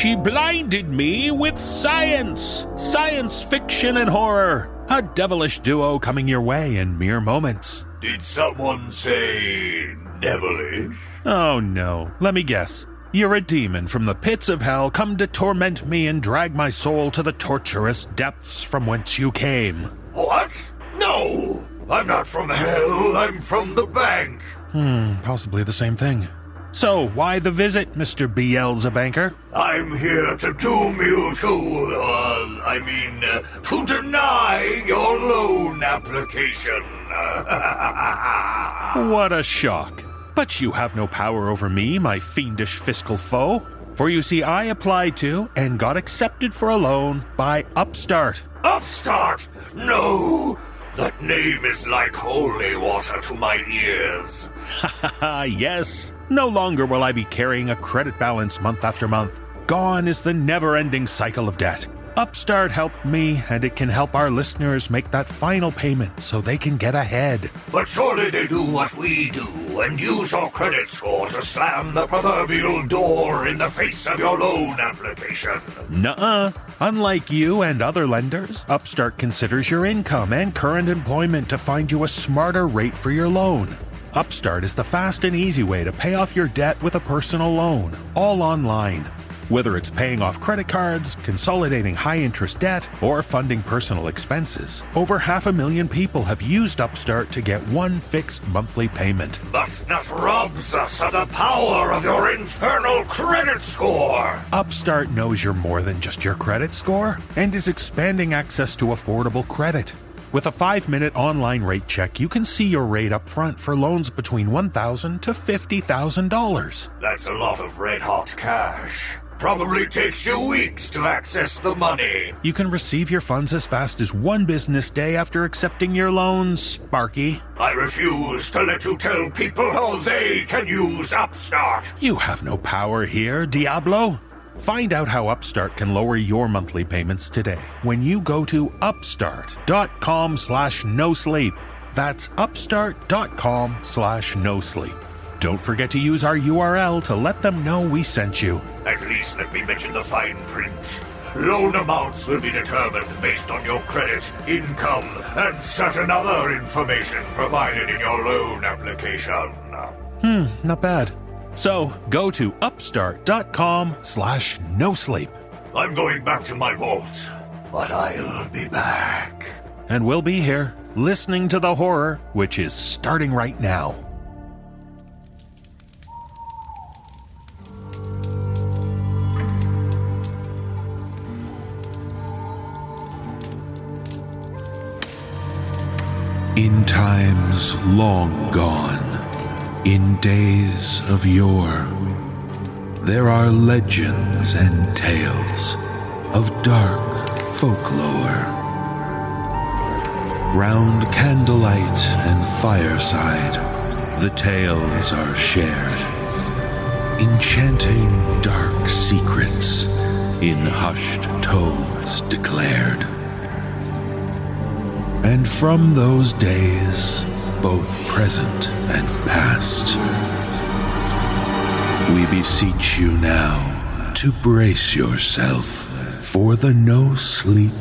she blinded me with science fiction and horror. A devilish duo coming your way in mere moments. Did someone say devilish? Oh no, let me guess. You're a demon from the pits of hell come to torment me and drag my soul to the torturous depths from whence you came. What? No! I'm not from hell, I'm from the bank. Possibly the same thing. So, why the visit, Mr. Beelzebanker? I'm here to doom you to, to deny your loan application. What a shock. But you have no power over me, my fiendish fiscal foe. For you see, I applied to and got accepted for a loan by Upstart. Upstart? No! That name is like holy water to my ears. Yes. No longer will I be carrying a credit balance month after month. Gone is the never-ending cycle of debt. Upstart helped me, and it can help our listeners make that final payment so they can get ahead. But surely they do what we do and use your credit score to slam the proverbial door in the face of your loan application. Nuh-uh. Unlike you and other lenders, Upstart considers your income and current employment to find you a smarter rate for your loan. Upstart is the fast and easy way to pay off your debt with a personal loan, all online. Whether it's paying off credit cards, consolidating high-interest debt, or funding personal expenses, over 500,000 people have used Upstart to get one fixed monthly payment. But that robs us of the power of your infernal credit score! Upstart knows you're more than just your credit score and is expanding access to affordable credit. With a 5-minute online rate check, you can see your rate up front for loans between $1,000 to $50,000. That's a lot of red-hot cash. Probably takes you weeks to access the money. You can receive your funds as fast as one business day after accepting your loan, Sparky. I refuse to let you tell people how they can use Upstart. You have no power here, Diablo. Find out how Upstart can lower your monthly payments today when you go to upstart.com/nosleep. That's upstart.com/nosleep. Don't forget to use our URL to let them know we sent you. At least let me mention the fine print. Loan amounts will be determined based on your credit, income, and certain other information provided in your loan application. Not bad. So, go to upstart.com/nosleep. I'm going back to my vault, but I'll be back. And we'll be here, listening to the horror, which is starting right now. In times long gone, in days of yore, there are legends and tales of dark folklore. Round candlelight and fireside, the tales are shared, enchanting dark secrets in hushed tones declared. And from those days, both present and past, we beseech you now to brace yourself for the No Sleep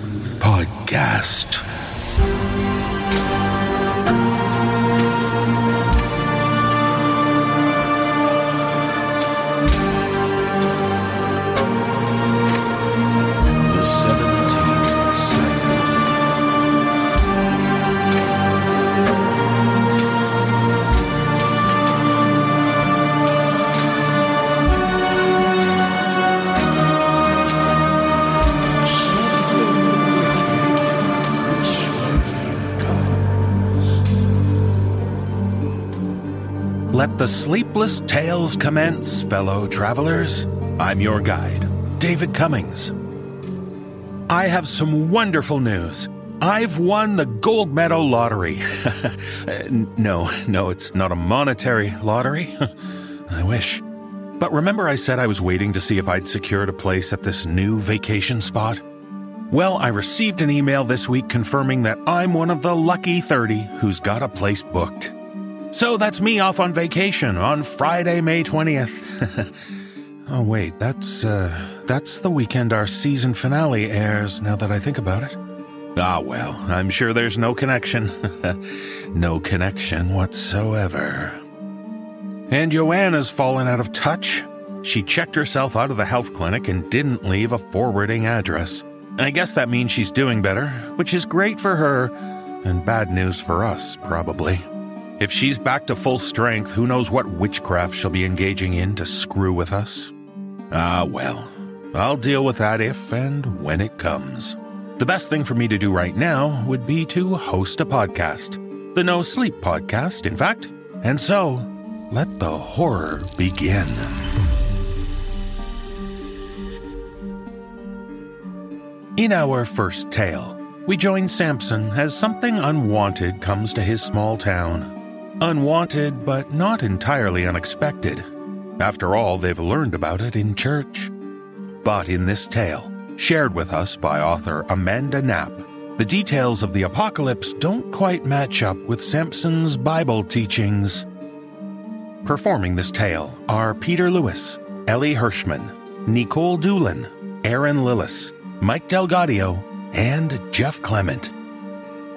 Podcast. Let the sleepless tales commence, fellow travelers. I'm your guide, David Cummings. I have some wonderful news. I've won the Gold Meadow Lottery. No, it's not a monetary lottery. I wish. But remember I said I was waiting to see if I'd secured a place at this new vacation spot? Well, I received an email this week confirming that I'm one of the lucky 30 who's got a place booked. So that's me off on vacation on Friday, May 20th. Oh, wait, that's the weekend our season finale airs, now that I think about it. Ah, well, I'm sure there's no connection. No connection whatsoever. And Joanna's fallen out of touch. She checked herself out of the health clinic and didn't leave a forwarding address. And I guess that means she's doing better, which is great for her, and bad news for us, probably. If she's back to full strength, who knows what witchcraft she'll be engaging in to screw with us. Ah, well, I'll deal with that if and when it comes. The best thing for me to do right now would be to host a podcast. The No Sleep Podcast, in fact. And so, let the horror begin. In our first tale, we join Samson as something unwanted comes to his small town. Unwanted, but not entirely unexpected. After all, they've learned about it in church. But in this tale, shared with us by author Amanda Knapp, the details of the apocalypse don't quite match up with Samson's Bible teachings. Performing this tale are Peter Lewis, Ellie Hirschman, Nicole Doolin, Aaron Lillis, Mike DelGaudio, and Jeff Clement.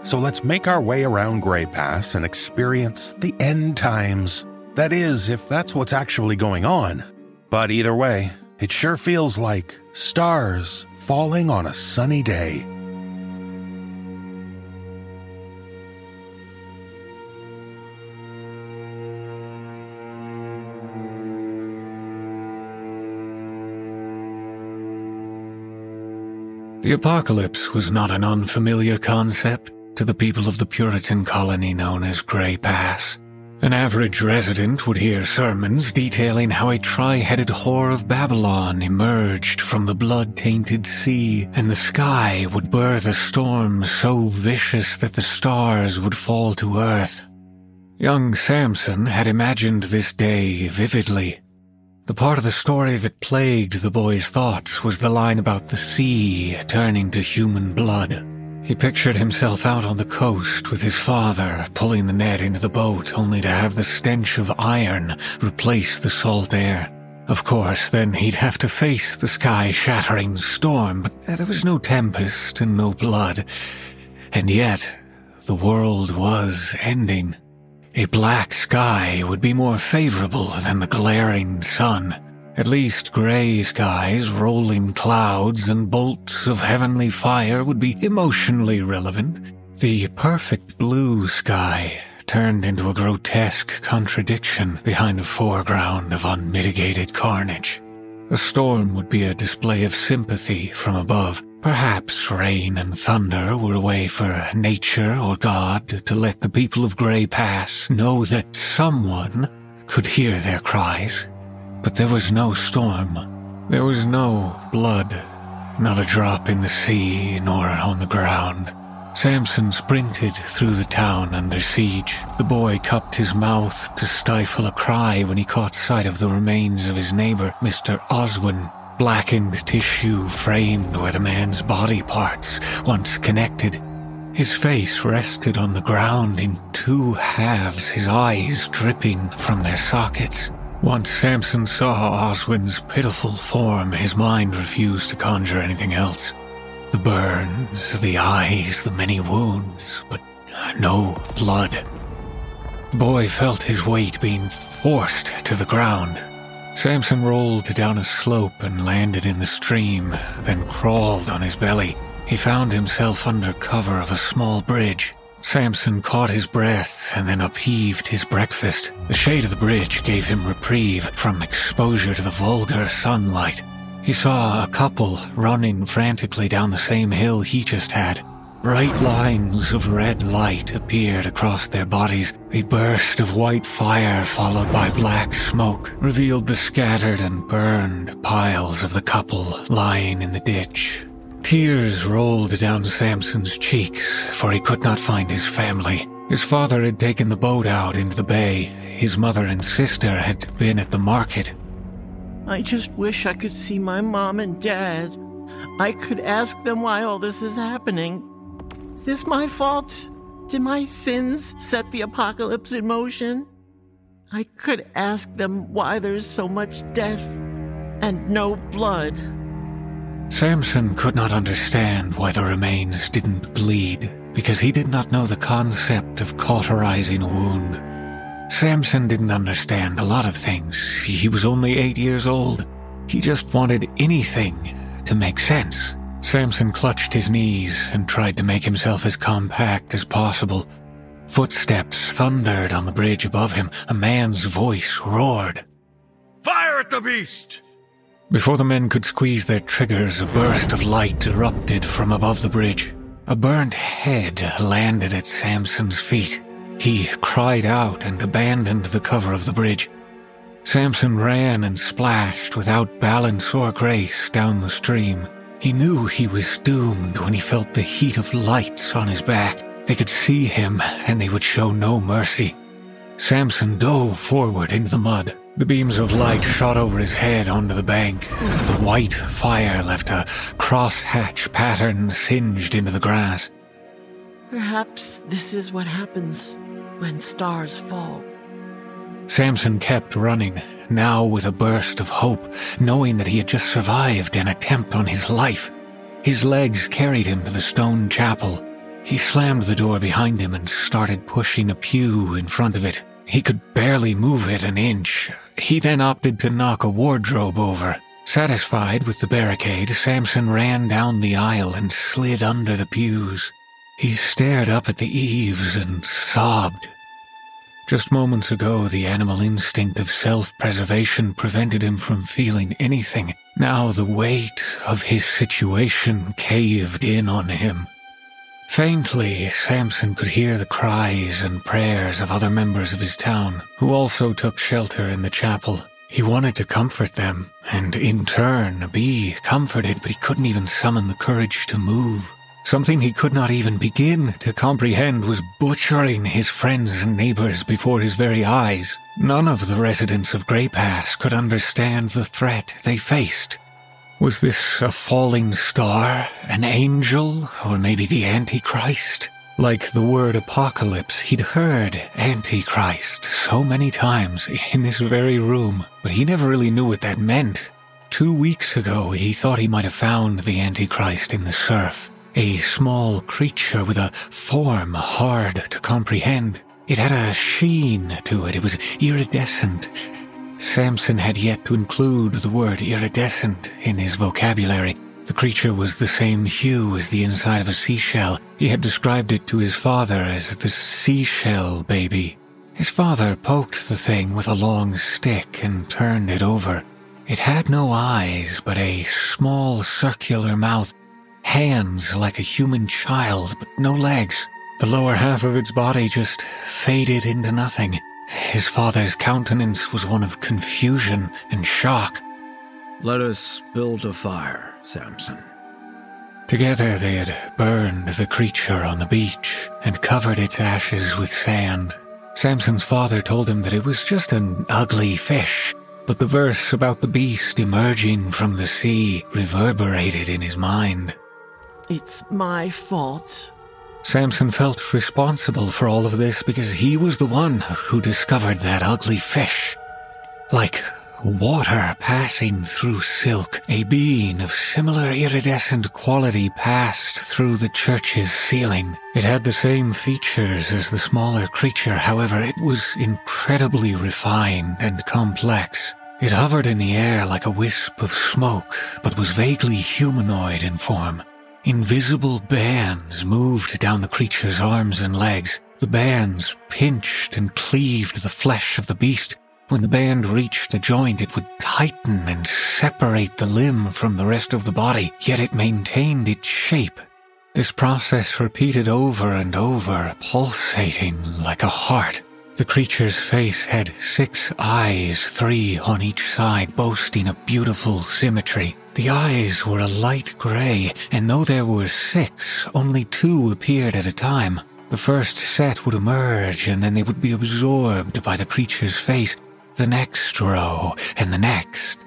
So let's make our way around Grey Pass and experience the end times. That is, if that's what's actually going on. But either way, it sure feels like stars falling on a sunny day. The apocalypse was not an unfamiliar concept to the people of the Puritan colony known as Grey Pass. An average resident would hear sermons detailing how a tri-headed whore of Babylon emerged from the blood-tainted sea, and the sky would birth a storm so vicious that the stars would fall to earth. Young Samson had imagined this day vividly. The part of the story that plagued the boy's thoughts was the line about the sea turning to human blood. He pictured himself out on the coast with his father, pulling the net into the boat only to have the stench of iron replace the salt air. Of course, then he'd have to face the sky-shattering storm, but there was no tempest and no blood. And yet, the world was ending. A black sky would be more favorable than the glaring sun. At least gray skies, rolling clouds, and bolts of heavenly fire would be emotionally relevant. The perfect blue sky turned into a grotesque contradiction behind a foreground of unmitigated carnage. A storm would be a display of sympathy from above. Perhaps rain and thunder were a way for nature or God to let the people of Grey Pass know that someone could hear their cries. But there was no storm. There was no blood. Not a drop in the sea, nor on the ground. Samson sprinted through the town under siege. The boy cupped his mouth to stifle a cry when he caught sight of the remains of his neighbor, Mr. Oswin. Blackened tissue framed where the man's body parts once connected. His face rested on the ground in two halves, his eyes dripping from their sockets. Once Samson saw Oswin's pitiful form, his mind refused to conjure anything else. The burns, the eyes, the many wounds, but no blood. The boy felt his weight being forced to the ground. Samson rolled down a slope and landed in the stream, then crawled on his belly. He found himself under cover of a small bridge. Samson caught his breath and then upheaved his breakfast. The shade of the bridge gave him reprieve from exposure to the vulgar sunlight. He saw a couple running frantically down the same hill he just had. Bright lines of red light appeared across their bodies. A burst of white fire followed by black smoke revealed the scattered and burned piles of the couple lying in the ditch. Tears rolled down Samson's cheeks, for he could not find his family. His father had taken the boat out into the bay. His mother and sister had been at the market. I just wish I could see my mom and dad. I could ask them why all this is happening. Is this my fault? Did my sins set the apocalypse in motion? I could ask them why there's so much death and no blood. Samson could not understand why the remains didn't bleed, because he did not know the concept of cauterizing a wound. Samson didn't understand a lot of things. He was only 8 years old. He just wanted anything to make sense. Samson clutched his knees and tried to make himself as compact as possible. Footsteps thundered on the bridge above him. A man's voice roared. "Fire at the beast!" Before the men could squeeze their triggers, a burst of light erupted from above the bridge. A burnt head landed at Samson's feet. He cried out and abandoned the cover of the bridge. Samson ran and splashed without balance or grace down the stream. He knew he was doomed when he felt the heat of lights on his back. They could see him, and they would show no mercy. Samson dove forward into the mud. The beams of light shot over his head onto the bank. The white fire left a crosshatch pattern singed into the grass. Perhaps this is what happens when stars fall. Samson kept running, now with a burst of hope, knowing that he had just survived an attempt on his life. His legs carried him to the stone chapel. He slammed the door behind him and started pushing a pew in front of it. He could barely move it an inch. He then opted to knock a wardrobe over. Satisfied with the barricade, Samson ran down the aisle and slid under the pews. He stared up at the eaves and sobbed. Just moments ago, the animal instinct of self-preservation prevented him from feeling anything. Now the weight of his situation caved in on him. Faintly, Samson could hear the cries and prayers of other members of his town, who also took shelter in the chapel. He wanted to comfort them, and in turn be comforted, but he couldn't even summon the courage to move. Something he could not even begin to comprehend was butchering his friends and neighbors before his very eyes. None of the residents of Grey Pass could understand the threat they faced. Was this a falling star, an angel, or maybe the Antichrist? Like the word apocalypse, he'd heard Antichrist so many times in this very room, but he never really knew what that meant. 2 weeks ago, he thought he might have found the Antichrist in the surf, a small creature with a form hard to comprehend. It had a sheen to it. It was iridescent. Samson had yet to include the word iridescent in his vocabulary. The creature was the same hue as the inside of a seashell. He had described it to his father as the seashell baby. His father poked the thing with a long stick and turned it over. It had no eyes, but a small circular mouth, hands like a human child, but no legs. The lower half of its body just faded into nothing. His father's countenance was one of confusion and shock. "Let us build a fire, Samson." Together they had burned the creature on the beach and covered its ashes with sand. Samson's father told him that it was just an ugly fish, but the verse about the beast emerging from the sea reverberated in his mind. "It's my fault." Samson felt responsible for all of this because he was the one who discovered that ugly fish. Like water passing through silk, a being of similar iridescent quality passed through the church's ceiling. It had the same features as the smaller creature, however, it was incredibly refined and complex. It hovered in the air like a wisp of smoke, but was vaguely humanoid in form. Invisible bands moved down the creature's arms and legs. The bands pinched and cleaved the flesh of the beast. When the band reached a joint, it would tighten and separate the limb from the rest of the body, yet it maintained its shape. This process repeated over and over, pulsating like a heart. The creature's face had 6 eyes, 3 on each side, boasting a beautiful symmetry. The eyes were a light gray, and though there were 6, only 2 appeared at a time. The first set would emerge, and then they would be absorbed by the creature's face, the next row, and the next.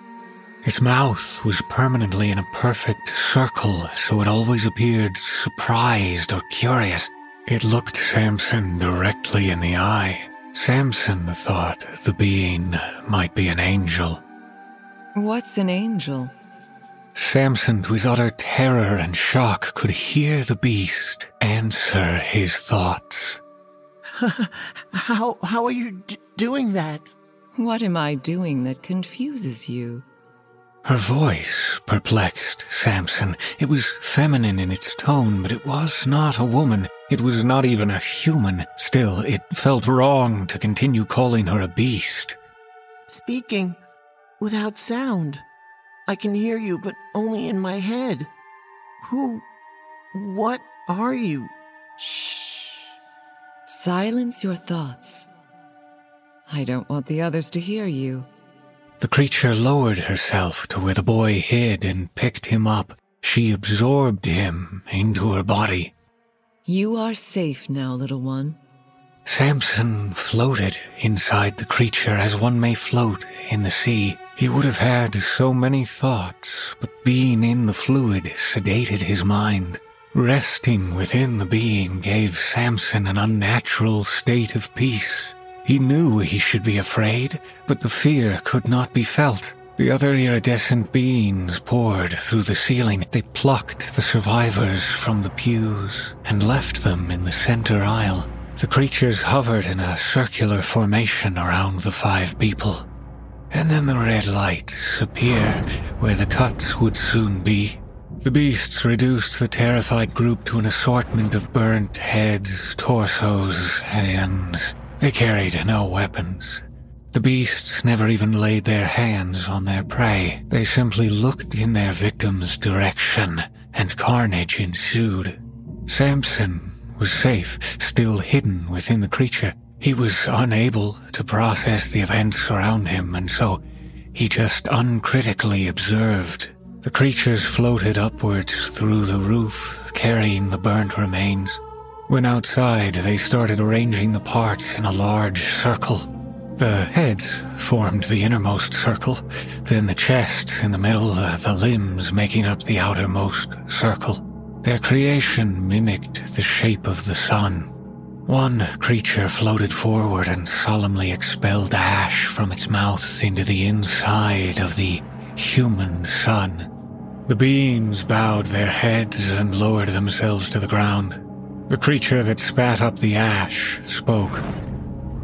Its mouth was permanently in a perfect circle, so it always appeared surprised or curious. It looked Samson directly in the eye. Samson thought the being might be an angel. What's an angel? Samson, with utter terror and shock, could hear the beast answer his thoughts. How are you doing that? What am I doing that confuses you? Her voice perplexed Samson. It was feminine in its tone, but it was not a woman. It was not even a human. Still, it felt wrong to continue calling her a beast. Speaking without sound. I can hear you, but only in my head. Who? What are you? Shh. Silence your thoughts. I don't want the others to hear you. The creature lowered herself to where the boy hid and picked him up. She absorbed him into her body. You are safe now, little one. Samson floated inside the creature as one may float in the sea. He would have had so many thoughts, but being in the fluid sedated his mind. Resting within the being gave Samson an unnatural state of peace. He knew he should be afraid, but the fear could not be felt. The other iridescent beings poured through the ceiling. They plucked the survivors from the pews and left them in the center aisle. The creatures hovered in a circular formation around the five people. And then the red lights appeared where the cuts would soon be. The beasts reduced the terrified group to an assortment of burnt heads, torsos, hands. They carried no weapons. The beasts never even laid their hands on their prey. They simply looked in their victim's direction, and carnage ensued. Samson was safe, still hidden within the creature. He was unable to process the events around him, and so he just uncritically observed. The creatures floated upwards through the roof, carrying the burnt remains. When outside, they started arranging the parts in a large circle. The heads formed the innermost circle, then the chests in the middle, the limbs making up the outermost circle. Their creation mimicked the shape of the sun. One creature floated forward and solemnly expelled ash from its mouth into the inside of the human sun. The beings bowed their heads and lowered themselves to the ground. The creature that spat up the ash spoke.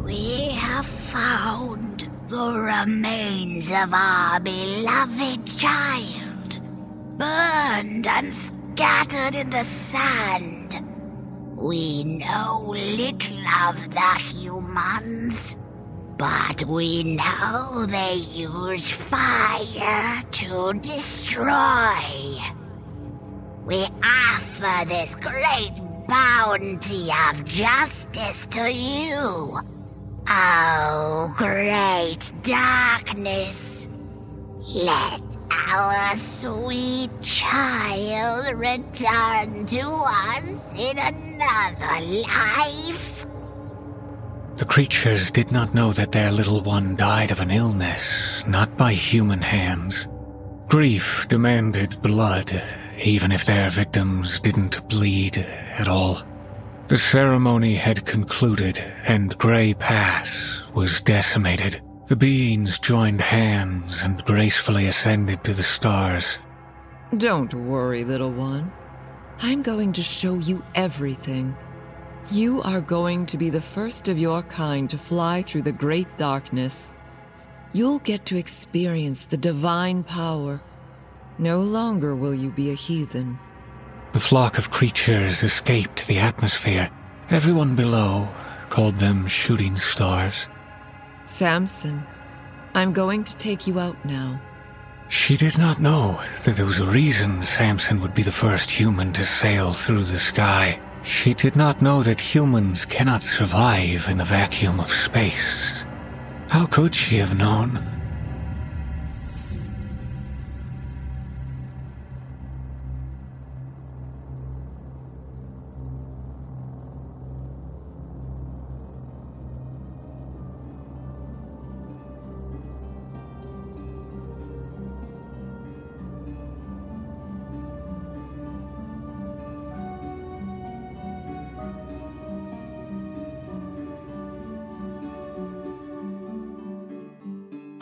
We have found the remains of our beloved child, burned and scattered in the sand. We know little of the humans, but we know they use fire to destroy. We offer this great bounty of justice to you, oh great darkness. Let our sweet child return to us in another life. The creatures did not know that their little one died of an illness, not by human hands. Grief demanded blood, even if their victims didn't bleed at all. The ceremony had concluded, and Grey Pass was decimated. The beings joined hands and gracefully ascended to the stars. Don't worry, little one. I'm going to show you everything. You are going to be the first of your kind to fly through the great darkness. You'll get to experience the divine power. No longer will you be a heathen. The flock of creatures escaped the atmosphere. Everyone below called them shooting stars. Samson, I'm going to take you out now. She did not know that there was a reason Samson would be the first human to sail through the sky. She did not know that humans cannot survive in the vacuum of space. How could she have known?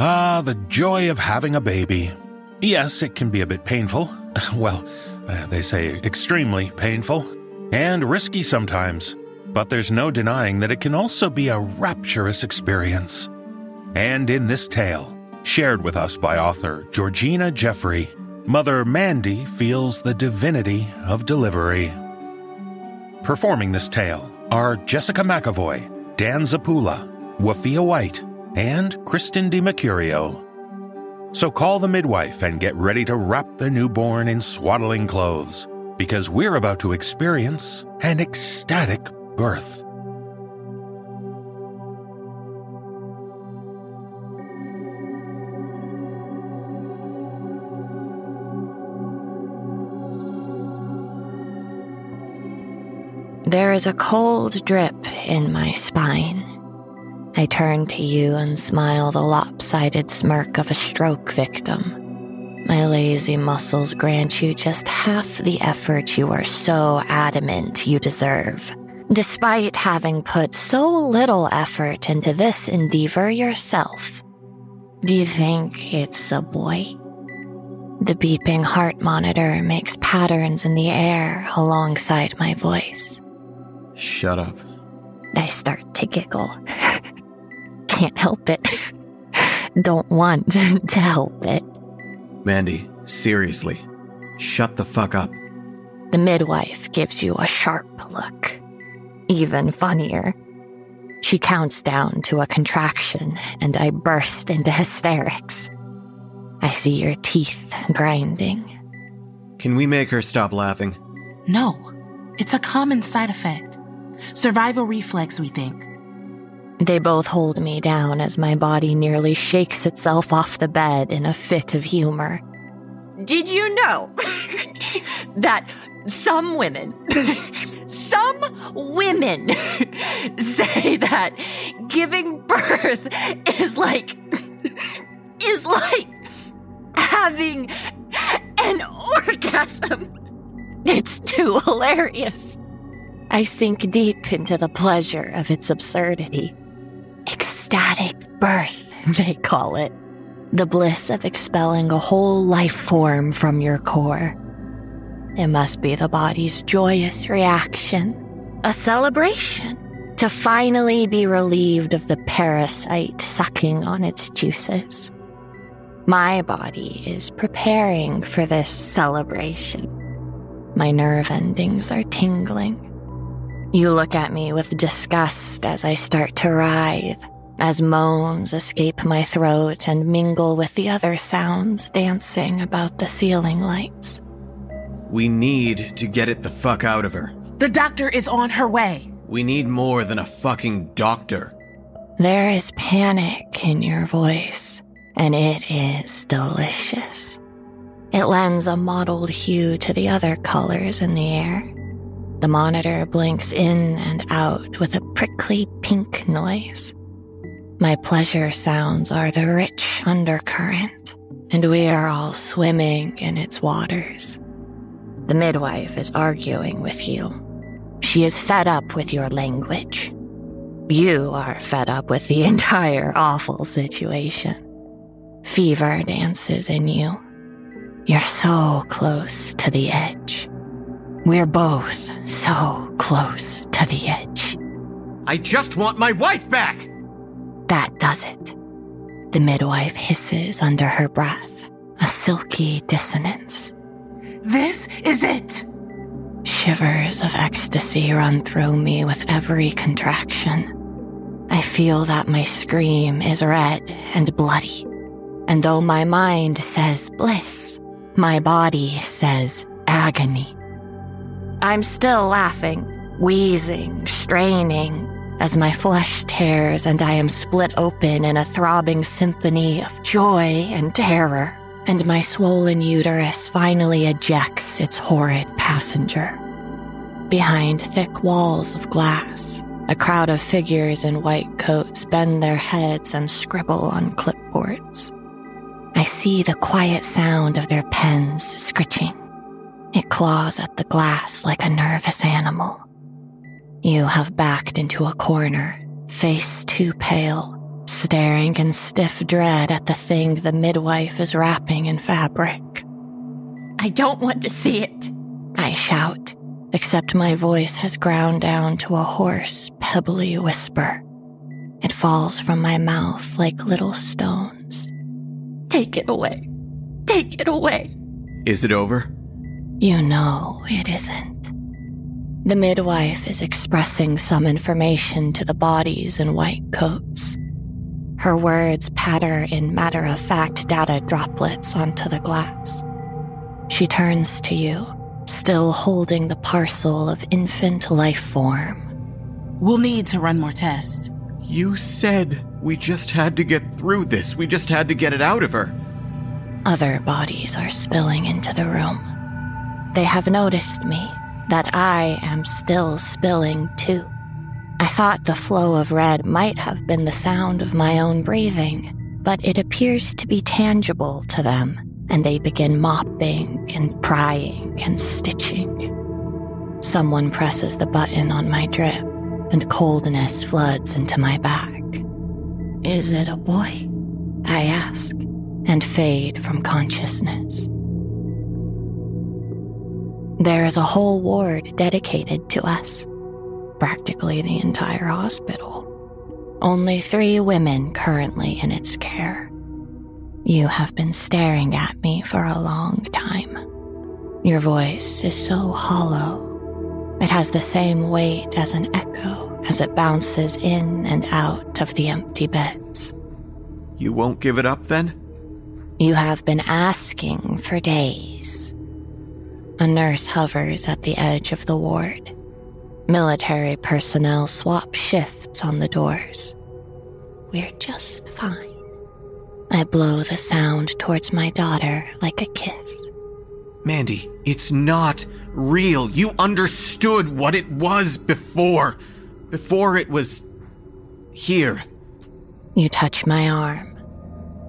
Ah, the joy of having a baby. Yes, it can be a bit painful. Well, they say extremely painful. And risky sometimes. But there's no denying that it can also be a rapturous experience. And in this tale, shared with us by author Georgina Jeffery, Mother Mandy feels the divinity of delivery. Performing this tale are Jessica McEvoy, Dan Zappulla, Wafia White, and Kristen Di Mercurio. So call the midwife and get ready to wrap the newborn in swaddling clothes, because we're about to experience an ecstatic birth. There is a cold drip in my spine. I turn to you and smile the lopsided smirk of a stroke victim. My lazy muscles grant you just half the effort you are so adamant you deserve. Despite having put so little effort into this endeavor yourself. Do you think it's a boy? The beeping heart monitor makes patterns in the air alongside my voice. Shut up. I start to giggle. Can't help it. Don't want to help it. Mandy, seriously, shut the fuck up. The midwife gives you a sharp look. Even funnier. She counts down to a contraction, and I burst into hysterics. I see your teeth grinding. Can we make her stop laughing? No, it's a common side effect. Survival reflex, we think. They both hold me down as my body nearly shakes itself off the bed in a fit of humor. Did you know that some women say that giving birth is like having an orgasm? It's too hilarious. I sink deep into the pleasure of its absurdity. Ecstatic birth, they call it. The bliss of expelling a whole life form from your core. It must be the body's joyous reaction, a celebration, to finally be relieved of the parasite sucking on its juices. My body is preparing for this celebration. My nerve endings are tingling. You look at me with disgust as I start to writhe, as moans escape my throat and mingle with the other sounds dancing about the ceiling lights. We need to get it the fuck out of her. The doctor is on her way. We need more than a fucking doctor. There is panic in your voice, and it is delicious. It lends a mottled hue to the other colors in the air. The monitor blinks in and out with a prickly pink noise. My pleasure sounds are the rich undercurrent, and we are all swimming in its waters. The midwife is arguing with you. She is fed up with your language. You are fed up with the entire awful situation. Fever dances in you. You're so close to the edge. We're both so close to the edge. I just want my wife back! That does it. The midwife hisses under her breath, a silky dissonance. This is it! Shivers of ecstasy run through me with every contraction. I feel that my scream is red and bloody. And though my mind says bliss, my body says agony. I'm still laughing, wheezing, straining, as my flesh tears and I am split open in a throbbing symphony of joy and terror, and my swollen uterus finally ejects its horrid passenger. Behind thick walls of glass, a crowd of figures in white coats bend their heads and scribble on clipboards. I see the quiet sound of their pens scritching. It claws at the glass like a nervous animal. You have backed into a corner, face too pale, staring in stiff dread at the thing the midwife is wrapping in fabric. I don't want to see it, I shout, except my voice has ground down to a hoarse, pebbly whisper. It falls from my mouth like little stones. Take it away. Take it away. Is it over? You know it isn't. The midwife is expressing some information to the bodies in white coats. Her words patter in matter-of-fact data droplets onto the glass. She turns to you, still holding the parcel of infant life form. We'll need to run more tests. You said we just had to get through this. We just had to get it out of her. Other bodies are spilling into the room. They have noticed me, that I am still spilling too. I thought the flow of red might have been the sound of my own breathing, but it appears to be tangible to them. And they begin mopping and prying and stitching. Someone presses the button on my drip, and coldness floods into my back. Is it a boy? I ask, and fade from consciousness. There is a whole ward dedicated to us, practically the entire hospital. Only 3 women currently in its care. You have been staring at me for a long time. Your voice is so hollow. It has the same weight as an echo as it bounces in and out of the empty beds. You won't give it up then? You have been asking for days. A nurse hovers at the edge of the ward. Military personnel swap shifts on the doors. We're just fine. I blow the sound towards my daughter like a kiss. Mandy, it's not real. You understood what it was before. Before it was here. You touch my arm.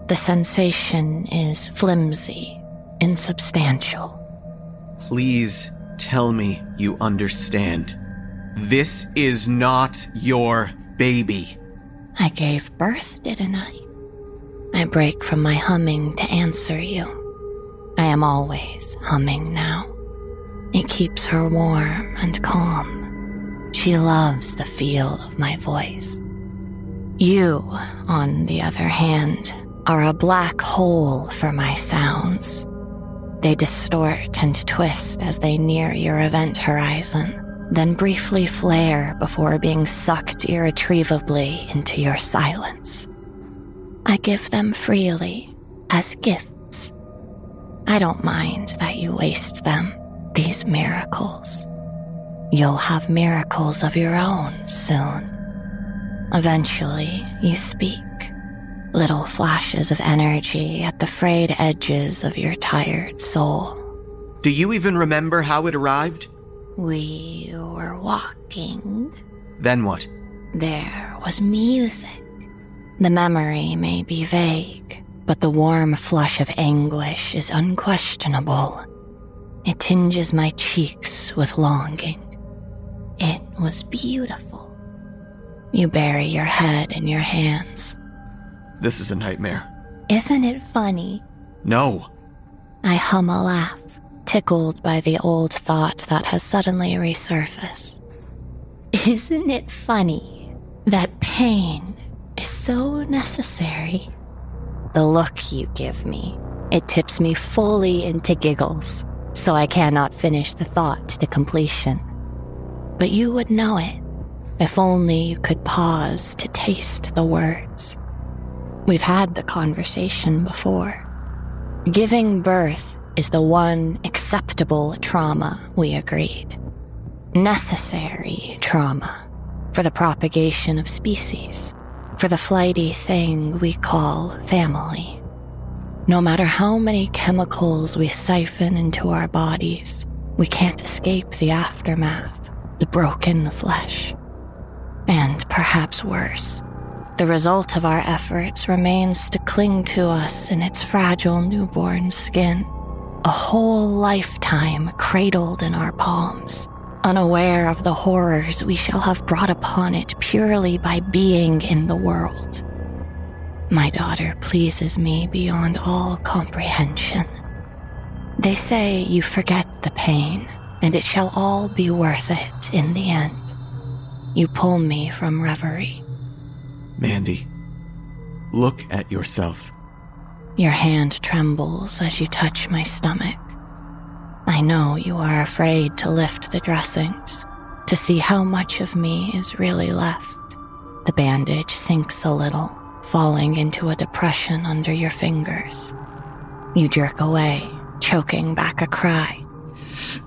The sensation is flimsy, insubstantial. Please tell me you understand. This is not your baby. I gave birth, didn't I? I break from my humming to answer you. I am always humming now. It keeps her warm and calm. She loves the feel of my voice. You, on the other hand, are a black hole for my sounds. They distort and twist as they near your event horizon, then briefly flare before being sucked irretrievably into your silence. I give them freely, as gifts. I don't mind that you waste them, these miracles. You'll have miracles of your own soon. Eventually, you speak. Little flashes of energy at the frayed edges of your tired soul. Do you even remember how it arrived? We were walking. Then what? There was music. The memory may be vague, but the warm flush of anguish is unquestionable. It tinges my cheeks with longing. It was beautiful. You bury your head in your hands. This is a nightmare. Isn't it funny? No. I hum a laugh, tickled by the old thought that has suddenly resurfaced. Isn't it funny that pain is so necessary? The look you give me, it tips me fully into giggles, so I cannot finish the thought to completion. But you would know it, if only you could pause to taste the words. We've had the conversation before. Giving birth is the one acceptable trauma we agreed. Necessary trauma for the propagation of species. For the flighty thing we call family. No matter how many chemicals we siphon into our bodies, we can't escape the aftermath, the broken flesh. And perhaps worse, the result of our efforts remains to cling to us in its fragile newborn skin, a whole lifetime cradled in our palms. Unaware of the horrors we shall have brought upon it purely by being in the world. My daughter pleases me beyond all comprehension. They say you forget the pain, and it shall all be worth it in the end. You pull me from reverie. Mandy, look at yourself. Your hand trembles as you touch my stomach. I know you are afraid to lift the dressings, to see how much of me is really left. The bandage sinks a little, falling into a depression under your fingers. You jerk away, choking back a cry.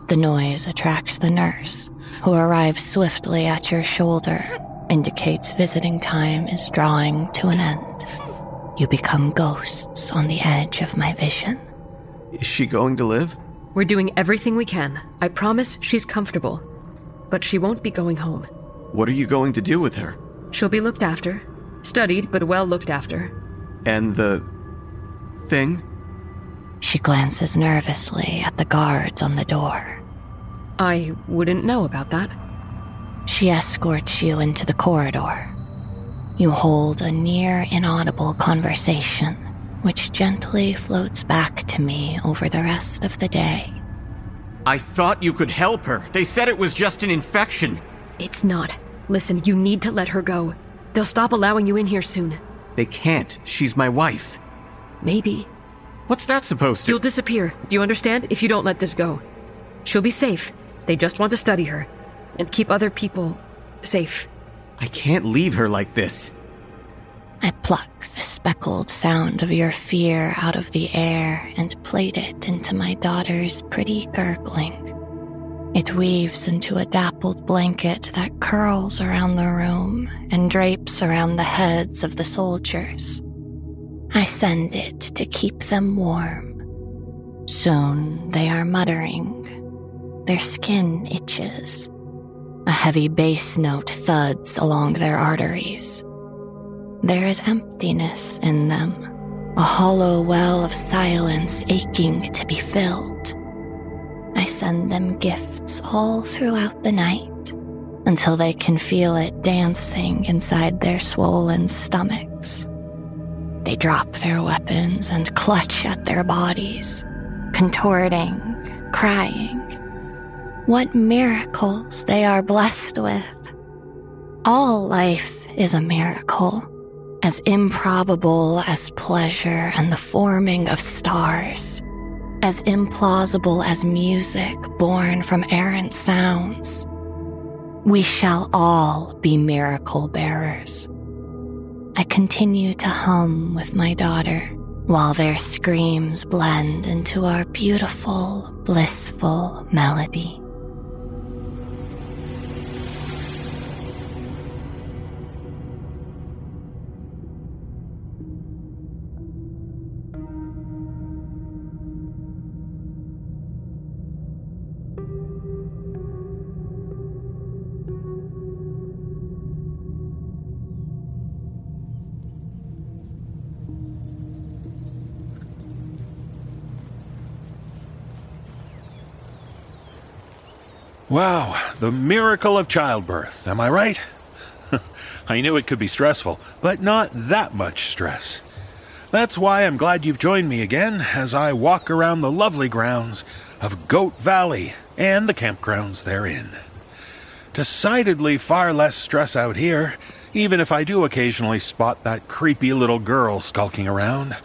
The noise attracts the nurse, who arrives swiftly at your shoulder, indicates visiting time is drawing to an end. You become ghosts on the edge of my vision. Is she going to live? We're doing everything we can. I promise she's comfortable, but she won't be going home. What are you going to do with her? She'll be looked after. Studied, but well looked after. And the thing? She glances nervously at the guards on the door. I wouldn't know about that. She escorts you into the corridor. You hold a near inaudible conversation, which gently floats back to me over the rest of the day. I thought you could help her. They said it was just an infection. It's not. Listen, you need to let her go. They'll stop allowing you in here soon. They can't. She's my wife. Maybe. What's that supposed to? You'll disappear. Do you understand? If you don't let this go. She'll be safe. They just want to study her. And keep other people safe. I can't leave her like this. I pluck the speckled sound of your fear out of the air and plate it into my daughter's pretty gurgling. It weaves into a dappled blanket that curls around the room and drapes around the heads of the soldiers. I send it to keep them warm. Soon they are muttering. Their skin itches. A heavy bass note thuds along their arteries. There is emptiness in them, a hollow well of silence aching to be filled. I send them gifts all throughout the night, until they can feel it dancing inside their swollen stomachs. They drop their weapons and clutch at their bodies, contorting, crying. What miracles they are blessed with. All life is a miracle, as improbable as pleasure and the forming of stars. As implausible as music born from errant sounds. We shall all be miracle bearers. I continue to hum with my daughter while their screams blend into our beautiful, blissful melody. Wow, the miracle of childbirth, am I right? I knew it could be stressful, but not that much stress. That's why I'm glad you've joined me again as I walk around the lovely grounds of Goat Valley and the campgrounds therein. Decidedly far less stress out here, even if I do occasionally spot that creepy little girl skulking around.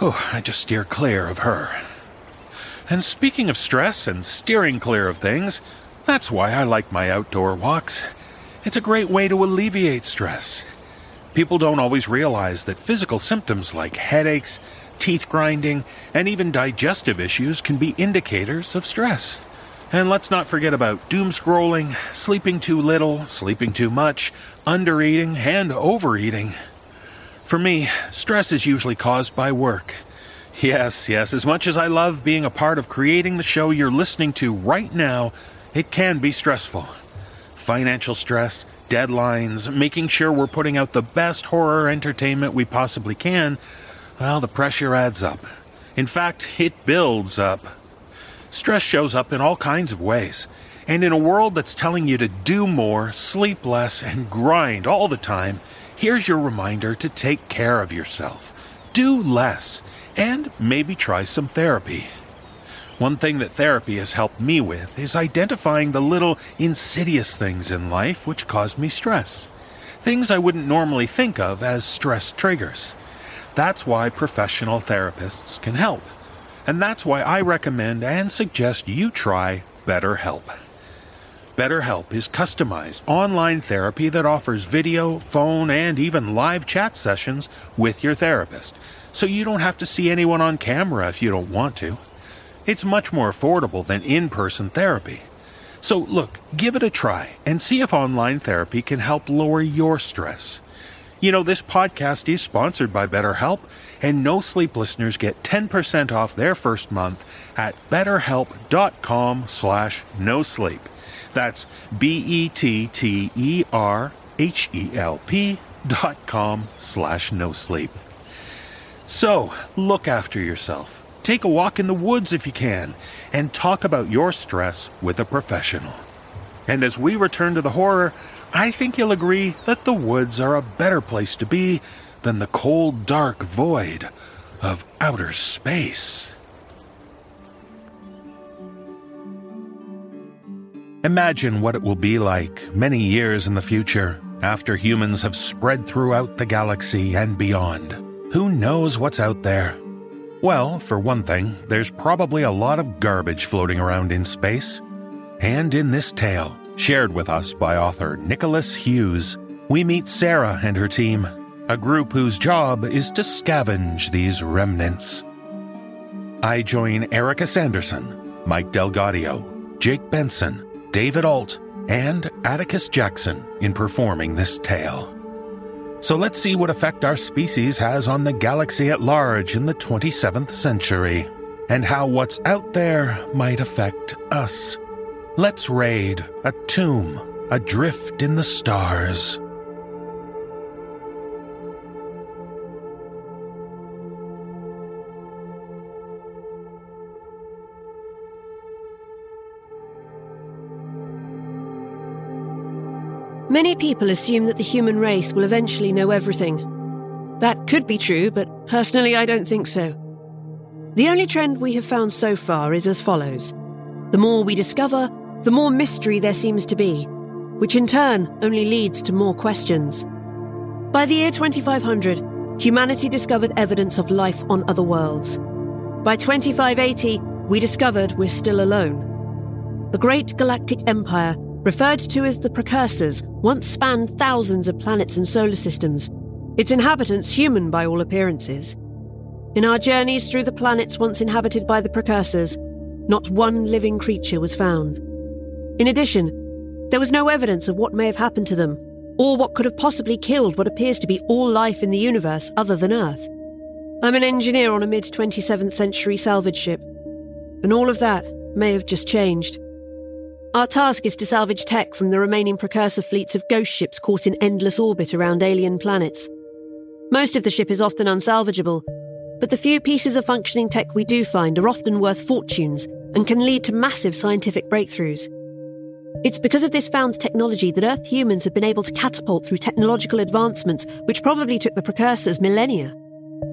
Oh, I just steer clear of her. And speaking of stress and steering clear of things, that's why I like my outdoor walks. It's a great way to alleviate stress. People don't always realize that physical symptoms like headaches, teeth grinding, and even digestive issues can be indicators of stress. And let's not forget about doom scrolling, sleeping too little, sleeping too much, undereating, and overeating. For me, stress is usually caused by work. Yes, as much as I love being a part of creating the show you're listening to right now, it can be stressful. Financial stress, deadlines, making sure we're putting out the best horror entertainment we possibly can, well, the pressure adds up. In fact, it builds up. Stress shows up in all kinds of ways, and in a world that's telling you to do more, sleep less, and grind all the time, here's your reminder to take care of yourself, do less, and maybe try some therapy. One thing that therapy has helped me with is identifying the little insidious things in life which cause me stress. Things I wouldn't normally think of as stress triggers. That's why professional therapists can help. And that's why I recommend and suggest you try BetterHelp. BetterHelp is customized online therapy that offers video, phone, and even live chat sessions with your therapist, so you don't have to see anyone on camera if you don't want to. It's much more affordable than in-person therapy. So look, give it a try and see if online therapy can help lower your stress. You know, this podcast is sponsored by BetterHelp, and No Sleep listeners get 10% off their first month at betterhelp.com/nosleep. That's BETTERHELP.com/nosleep. So, look after yourself. Take a walk in the woods if you can, and talk about your stress with a professional. And as we return to the horror, I think you'll agree that the woods are a better place to be than the cold, dark void of outer space. Imagine what it will be like many years in the future, after humans have spread throughout the galaxy and beyond. Who knows what's out there? Well, for one thing, there's probably a lot of garbage floating around in space. And in this tale, shared with us by author Nicholas Hughes, we meet Sarah and her team, a group whose job is to scavenge these remnants. I join Erika Sanderson, Mike DelGaudio, Jake Benson, David Ault, and Atticus Jackson in performing this tale. So let's see what effect our species has on the galaxy at large in the 27th century, and how what's out there might affect us. Let's raid a tomb adrift in the stars. Many people assume that the human race will eventually know everything. That could be true, but personally I don't think so. The only trend we have found so far is as follows. The more we discover, the more mystery there seems to be, which in turn only leads to more questions. By the year 2500, humanity discovered evidence of life on other worlds. By 2580, we discovered we're still alone. The great galactic empire, referred to as the Precursors, once spanned thousands of planets and solar systems, its inhabitants human by all appearances. In our journeys through the planets once inhabited by the Precursors, not one living creature was found. In addition, there was no evidence of what may have happened to them, or what could have possibly killed what appears to be all life in the universe other than Earth. I'm an engineer on a mid-27th century salvage ship, and all of that may have just changed. Our task is to salvage tech from the remaining precursor fleets of ghost ships caught in endless orbit around alien planets. Most of the ship is often unsalvageable, but the few pieces of functioning tech we do find are often worth fortunes and can lead to massive scientific breakthroughs. It's because of this found technology that Earth humans have been able to catapult through technological advancements which probably took the Precursors millennia.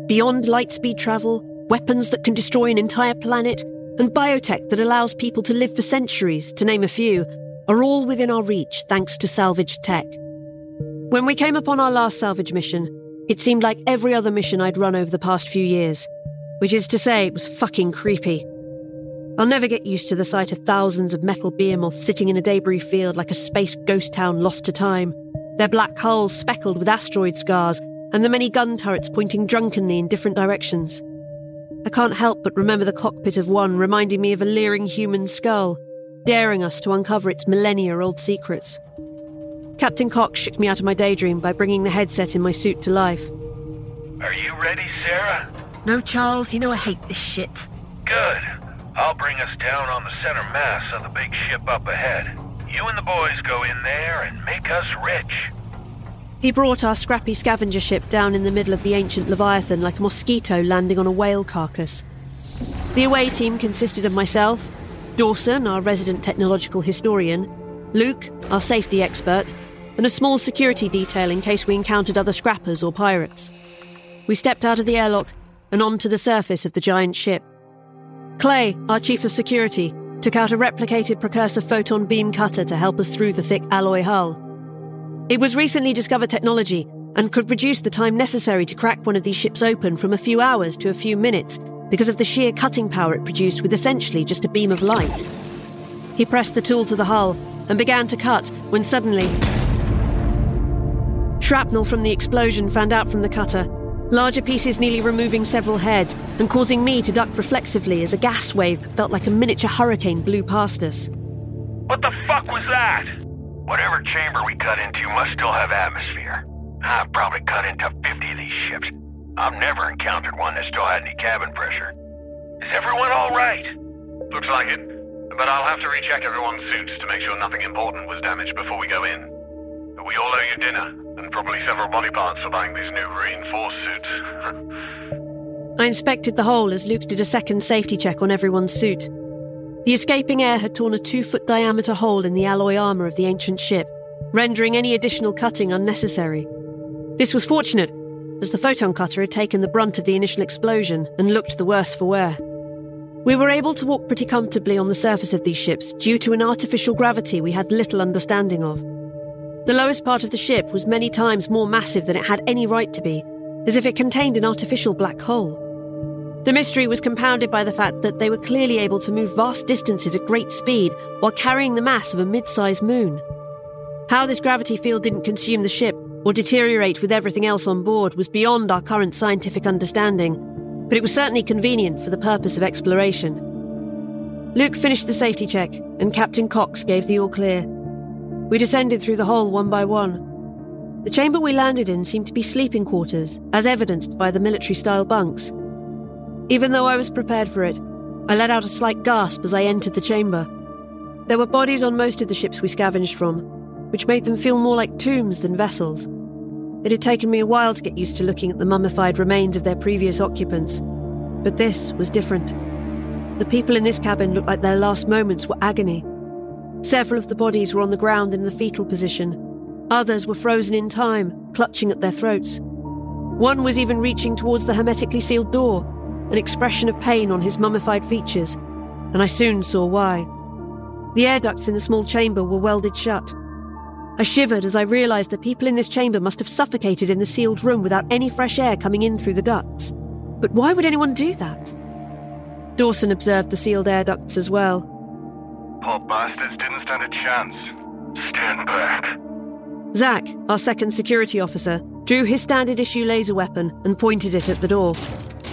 Beyond light-speed travel, weapons that can destroy an entire planet, and biotech that allows people to live for centuries, to name a few, are all within our reach thanks to salvaged tech. When we came upon our last salvage mission, it seemed like every other mission I'd run over the past few years, which is to say it was fucking creepy. I'll never get used to the sight of thousands of metal behemoths sitting in a debris field like a space ghost town lost to time, their black hulls speckled with asteroid scars, and the many gun turrets pointing drunkenly in different directions. I can't help but remember the cockpit of one reminding me of a leering human skull, daring us to uncover its millennia-old secrets. Captain Cox shook me out of my daydream by bringing the headset in my suit to life. Are you ready, Sarah? No, Charles, you know I hate this shit. Good. I'll bring us down on the center mass of the big ship up ahead. You and the boys go in there and make us rich. He brought our scrappy scavenger ship down in the middle of the ancient Leviathan like a mosquito landing on a whale carcass. The away team consisted of myself, Dawson, our resident technological historian, Luke, our safety expert, and a small security detail in case we encountered other scrappers or pirates. We stepped out of the airlock and onto the surface of the giant ship. Clay, our chief of security, took out a replicated precursor photon beam cutter to help us through the thick alloy hull. It was recently discovered technology and could reduce the time necessary to crack one of these ships open from a few hours to a few minutes because of the sheer cutting power it produced with essentially just a beam of light. He pressed the tool to the hull and began to cut when suddenly... Shrapnel from the explosion fanned out from the cutter, larger pieces nearly removing several heads and causing me to duck reflexively as a gas wave that felt like a miniature hurricane blew past us. What the fuck was that? Whatever chamber we cut into must still have atmosphere. I've probably cut into 50 of these ships. I've never encountered one that still had any cabin pressure. Is everyone all right? Looks like it, but I'll have to recheck everyone's suits to make sure nothing important was damaged before we go in. We all owe you dinner, and probably several body parts for buying these new reinforced suits. I inspected the hole as Luke did a second safety check on everyone's suit. The escaping air had torn a 2-foot diameter hole in the alloy armour of the ancient ship, rendering any additional cutting unnecessary. This was fortunate, as the photon cutter had taken the brunt of the initial explosion and looked the worse for wear. We were able to walk pretty comfortably on the surface of these ships due to an artificial gravity we had little understanding of. The lowest part of the ship was many times more massive than it had any right to be, as if it contained an artificial black hole. The mystery was compounded by the fact that they were clearly able to move vast distances at great speed while carrying the mass of a mid-sized moon. How this gravity field didn't consume the ship or deteriorate with everything else on board was beyond our current scientific understanding, but it was certainly convenient for the purpose of exploration. Luke finished the safety check, and Captain Cox gave the all clear. We descended through the hole one by one. The chamber we landed in seemed to be sleeping quarters, as evidenced by the military-style bunks. Even though I was prepared for it, I let out a slight gasp as I entered the chamber. There were bodies on most of the ships we scavenged from, which made them feel more like tombs than vessels. It had taken me a while to get used to looking at the mummified remains of their previous occupants, but this was different. The people in this cabin looked like their last moments were agony. Several of the bodies were on the ground in the fetal position. Others were frozen in time, clutching at their throats. One was even reaching towards the hermetically sealed door, an expression of pain on his mummified features, and I soon saw why. The air ducts in the small chamber were welded shut. I shivered as I realised the people in this chamber must have suffocated in the sealed room without any fresh air coming in through the ducts. But why would anyone do that? Dawson observed the sealed air ducts as well. Poor bastards didn't stand a chance. Stand back. Zach, our second security officer, drew his standard-issue laser weapon and pointed it at the door.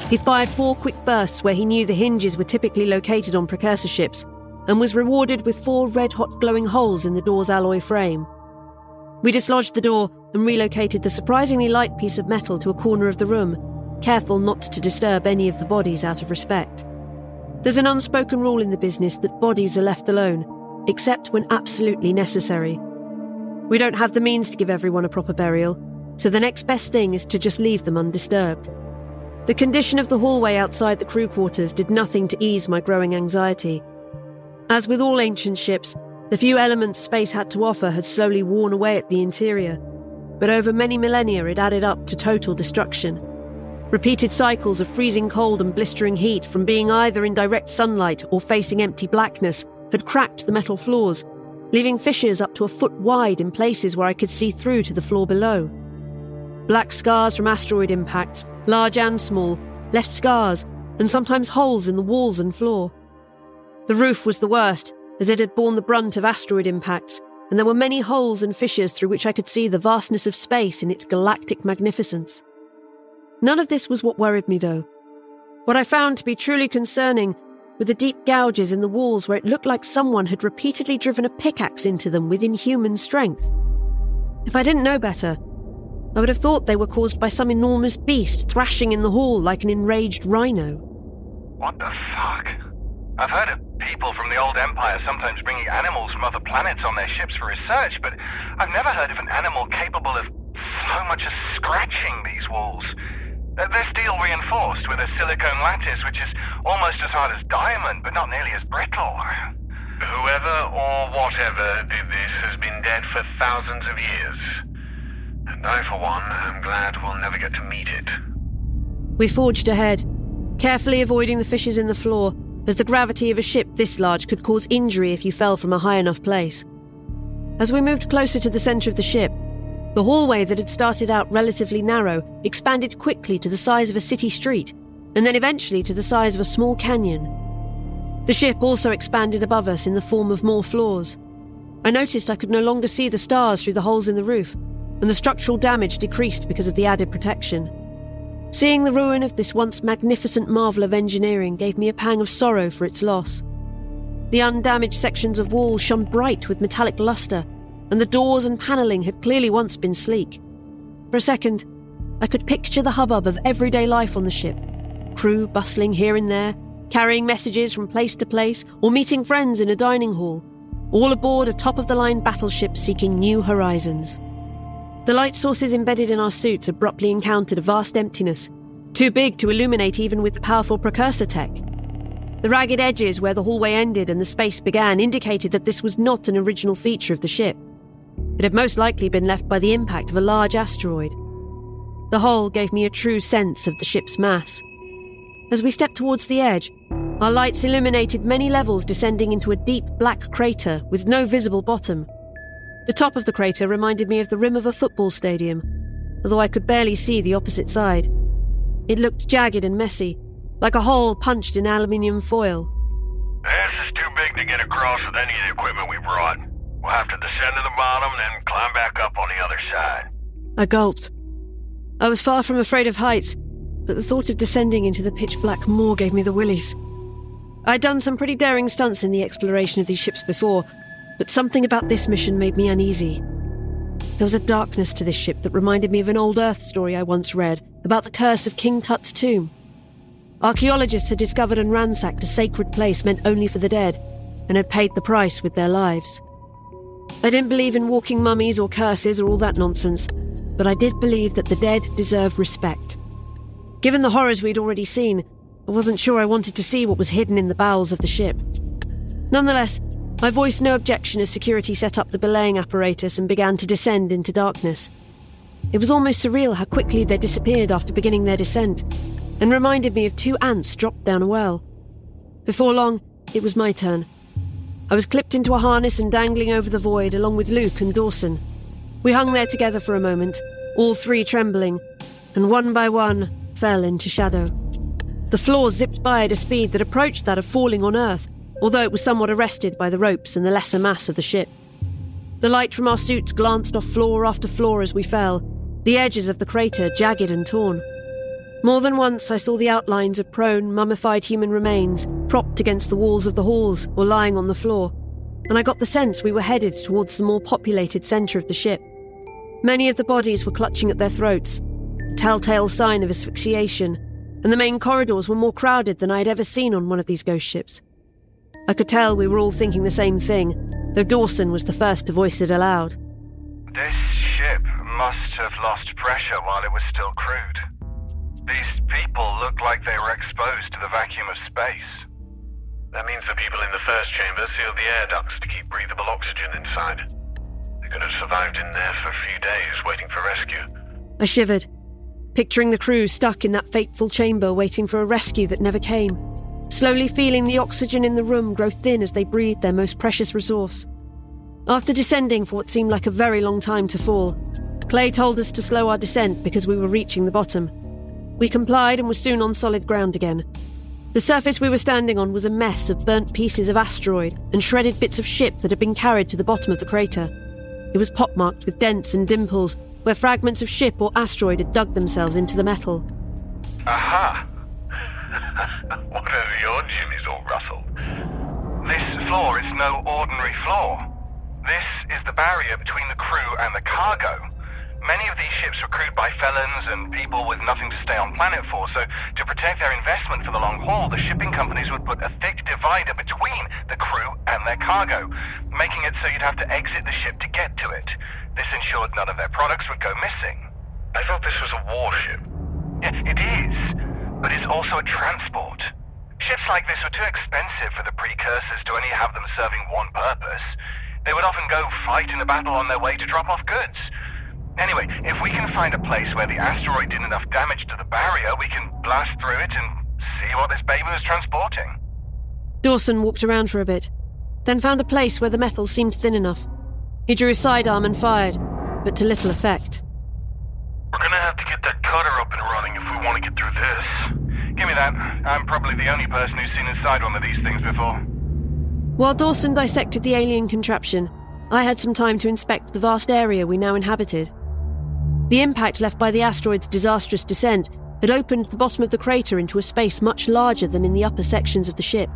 He fired 4 quick bursts where he knew the hinges were typically located on precursor ships and was rewarded with 4 red-hot glowing holes in the door's alloy frame. We dislodged the door and relocated the surprisingly light piece of metal to a corner of the room, careful not to disturb any of the bodies out of respect. There's an unspoken rule in the business that bodies are left alone, except when absolutely necessary. We don't have the means to give everyone a proper burial, so the next best thing is to just leave them undisturbed. The condition of the hallway outside the crew quarters did nothing to ease my growing anxiety. As with all ancient ships, the few elements space had to offer had slowly worn away at the interior, but over many millennia it added up to total destruction. Repeated cycles of freezing cold and blistering heat from being either in direct sunlight or facing empty blackness had cracked the metal floors, leaving fissures up to a foot wide in places where I could see through to the floor below. Black scars from asteroid impacts, large and small, left scars and sometimes holes in the walls and floor. The roof was the worst, as it had borne the brunt of asteroid impacts, and there were many holes and fissures through which I could see the vastness of space in its galactic magnificence. None of this was what worried me, though. What I found to be truly concerning were the deep gouges in the walls where it looked like someone had repeatedly driven a pickaxe into them with inhuman strength. If I didn't know better, I would have thought they were caused by some enormous beast thrashing in the hall like an enraged rhino. What the fuck? I've heard of people from the old empire sometimes bringing animals from other planets on their ships for research, but I've never heard of an animal capable of so much as scratching these walls. They're steel reinforced with a silicone lattice which is almost as hard as diamond, but not nearly as brittle. Whoever or whatever did this has been dead for thousands of years. And I, for one, am glad we'll never get to meet it. We forged ahead, carefully avoiding the fissures in the floor, as the gravity of a ship this large could cause injury if you fell from a high enough place. As we moved closer to the centre of the ship, the hallway that had started out relatively narrow expanded quickly to the size of a city street, and then eventually to the size of a small canyon. The ship also expanded above us in the form of more floors. I noticed I could no longer see the stars through the holes in the roof, and the structural damage decreased because of the added protection. Seeing the ruin of this once magnificent marvel of engineering gave me a pang of sorrow for its loss. The undamaged sections of wall shone bright with metallic luster, and the doors and panelling had clearly once been sleek. For a second, I could picture the hubbub of everyday life on the ship, crew bustling here and there, carrying messages from place to place, or meeting friends in a dining hall, all aboard a top-of-the-line battleship seeking new horizons. The light sources embedded in our suits abruptly encountered a vast emptiness, too big to illuminate even with the powerful precursor tech. The ragged edges where the hallway ended and the space began indicated that this was not an original feature of the ship. It had most likely been left by the impact of a large asteroid. The hull gave me a true sense of the ship's mass. As we stepped towards the edge, our lights illuminated many levels descending into a deep black crater with no visible bottom. The top of the crater reminded me of the rim of a football stadium, although I could barely see the opposite side. It looked jagged and messy, like a hole punched in aluminium foil. This is too big to get across with any of the equipment we brought. We'll have to descend to the bottom, then climb back up on the other side. I gulped. I was far from afraid of heights, but the thought of descending into the pitch-black moor gave me the willies. I'd done some pretty daring stunts in the exploration of these ships before, but something about this mission made me uneasy. There was a darkness to this ship that reminded me of an old Earth story I once read about the curse of King Tut's tomb. Archaeologists had discovered and ransacked a sacred place meant only for the dead, and had paid the price with their lives. I didn't believe in walking mummies or curses or all that nonsense, but I did believe that the dead deserve respect. Given the horrors we'd already seen, I wasn't sure I wanted to see what was hidden in the bowels of the ship. Nonetheless, I voiced no objection as security set up the belaying apparatus and began to descend into darkness. It was almost surreal how quickly they disappeared after beginning their descent, and reminded me of two ants dropped down a well. Before long, it was my turn. I was clipped into a harness and dangling over the void along with Luke and Dawson. We hung there together for a moment, all three trembling, and one by one fell into shadow. The floor zipped by at a speed that approached that of falling on Earth, although it was somewhat arrested by the ropes and the lesser mass of the ship. The light from our suits glanced off floor after floor as we fell, the edges of the crater jagged and torn. More than once I saw the outlines of prone, mummified human remains propped against the walls of the halls or lying on the floor, and I got the sense we were headed towards the more populated centre of the ship. Many of the bodies were clutching at their throats, a telltale sign of asphyxiation, and the main corridors were more crowded than I had ever seen on one of these ghost ships. I could tell we were all thinking the same thing, though Dawson was the first to voice it aloud. This ship must have lost pressure while it was still crewed. These people look like they were exposed to the vacuum of space. That means the people in the first chamber sealed the air ducts to keep breathable oxygen inside. They could have survived in there for a few days, waiting for rescue. I shivered, picturing the crew stuck in that fateful chamber waiting for a rescue that never came. Slowly feeling the oxygen in the room grow thin as they breathed their most precious resource. After descending for what seemed like a very long time to fall, Clay told us to slow our descent because we were reaching the bottom. We complied and were soon on solid ground again. The surface we were standing on was a mess of burnt pieces of asteroid and shredded bits of ship that had been carried to the bottom of the crater. It was pockmarked with dents and dimples where fragments of ship or asteroid had dug themselves into the metal. Aha! What are your jimmies all rustled? This floor is no ordinary floor. This is the barrier between the crew and the cargo. Many of these ships were crewed by felons and people with nothing to stay on planet for, so to protect their investment for the long haul, the shipping companies would put a thick divider between the crew and their cargo, making it so you'd have to exit the ship to get to it. This ensured none of their products would go missing. I thought this was a warship. Yeah, it is. But it's also a transport. Ships like this were too expensive for the precursors to only have them serving one purpose. They would often go fight in a battle on their way to drop off goods. Anyway, if we can find a place where the asteroid did enough damage to the barrier, we can blast through it and see what this baby was transporting. Dawson walked around for a bit, then found a place where the metal seemed thin enough. He drew his sidearm and fired, but to little effect. We're gonna have to get that cutter up and running if we want to get through this. Give me that. I'm probably the only person who's seen inside one of these things before. While Dawson dissected the alien contraption, I had some time to inspect the vast area we now inhabited. The impact left by the asteroid's disastrous descent had opened the bottom of the crater into a space much larger than in the upper sections of the ship.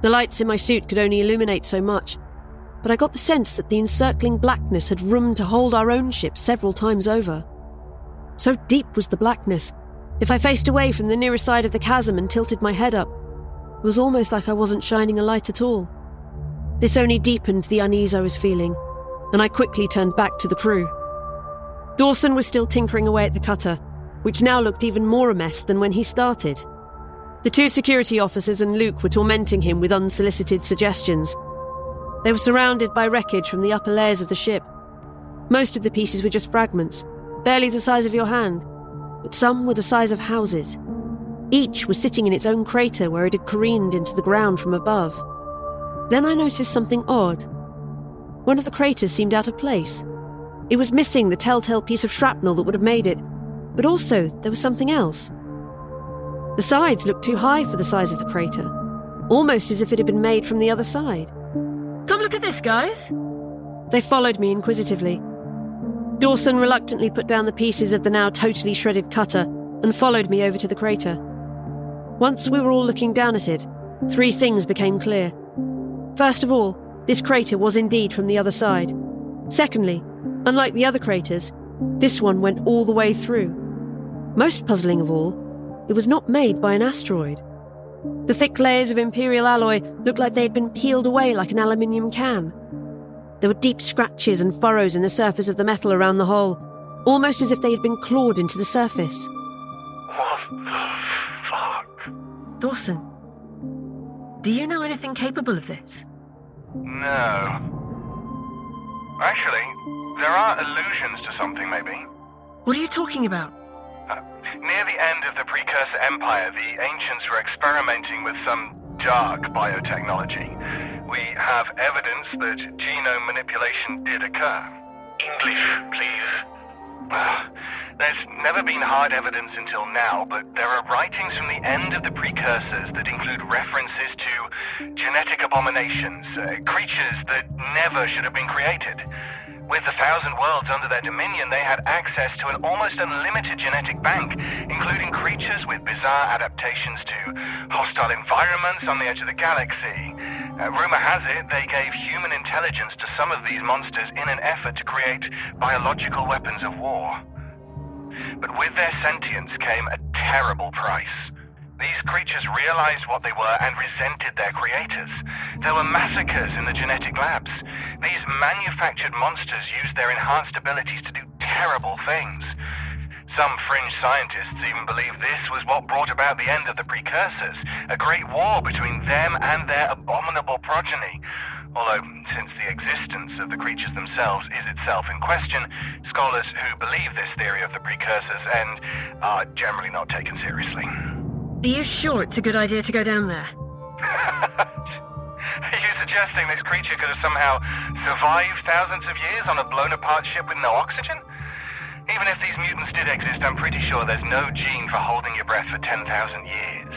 The lights in my suit could only illuminate so much, but I got the sense that the encircling blackness had room to hold our own ship several times over. So deep was the blackness, if I faced away from the nearer side of the chasm and tilted my head up, it was almost like I wasn't shining a light at all. This only deepened the unease I was feeling, and I quickly turned back to the crew. Dawson was still tinkering away at the cutter, which now looked even more a mess than when he started. The two security officers and Luke were tormenting him with unsolicited suggestions. They were surrounded by wreckage from the upper layers of the ship. Most of the pieces were just fragments, barely the size of your hand, but some were the size of houses. Each was sitting in its own crater where it had careened into the ground from above. Then I noticed something odd. One of the craters seemed out of place. It was missing the telltale piece of shrapnel that would have made it, but also there was something else. The sides looked too high for the size of the crater, almost as if it had been made from the other side. Come look at this, guys! They followed me inquisitively. Dawson reluctantly put down the pieces of the now totally shredded cutter and followed me over to the crater. Once we were all looking down at it, three things became clear. First of all, this crater was indeed from the other side. Secondly, unlike the other craters, this one went all the way through. Most puzzling of all, it was not made by an asteroid. The thick layers of imperial alloy looked like they had been peeled away like an aluminium can. There were deep scratches and furrows in the surface of the metal around the hole, almost as if they had been clawed into the surface. What the fuck? Dawson, do you know anything capable of this? No. Actually, there are allusions to something, maybe. What are you talking about? Near the end of the Precursor Empire, the ancients were experimenting with some dark biotechnology. We have evidence that genome manipulation did occur. English, please. There's never been hard evidence until now, but there are writings from the end of the precursors that include references to genetic abominations, creatures that never should have been created. With the 1,000 worlds under their dominion, they had access to an almost unlimited genetic bank, including creatures with bizarre adaptations to hostile environments on the edge of the galaxy. Rumor has it they gave human intelligence to some of these monsters in an effort to create biological weapons of war. But with their sentience came a terrible price. These creatures realized what they were and resented their creators. There were massacres in the genetic labs. These manufactured monsters used their enhanced abilities to do terrible things. Some fringe scientists even believe this was what brought about the end of the precursors, a great war between them and their abominable progeny. Although, since the existence of the creatures themselves is itself in question, scholars who believe this theory of the precursors end are generally not taken seriously. Are you sure it's a good idea to go down there? Are you suggesting this creature could have somehow survived thousands of years on a blown-apart ship with no oxygen? Even if these mutants did exist, I'm pretty sure there's no gene for holding your breath for 10,000 years.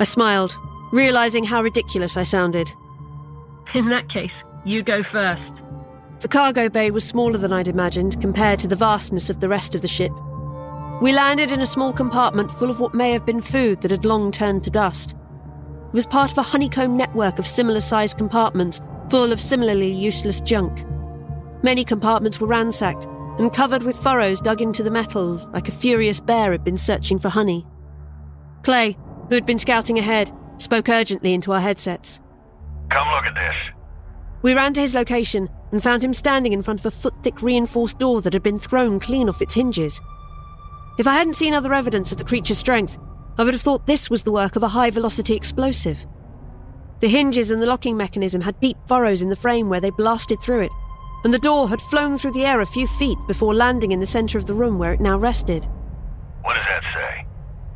I smiled, realizing how ridiculous I sounded. In that case, you go first. The cargo bay was smaller than I'd imagined compared to the vastness of the rest of the ship. We landed in a small compartment full of what may have been food that had long turned to dust. It was part of a honeycomb network of similar-sized compartments full of similarly useless junk. Many compartments were ransacked and covered with furrows dug into the metal like a furious bear had been searching for honey. Clay, who had been scouting ahead, spoke urgently into our headsets. Come look at this. We ran to his location and found him standing in front of a foot-thick reinforced door that had been thrown clean off its hinges. If I hadn't seen other evidence of the creature's strength, I would have thought this was the work of a high-velocity explosive. The hinges and the locking mechanism had deep furrows in the frame where they blasted through it, and the door had flown through the air a few feet before landing in the centre of the room where it now rested. What does that say?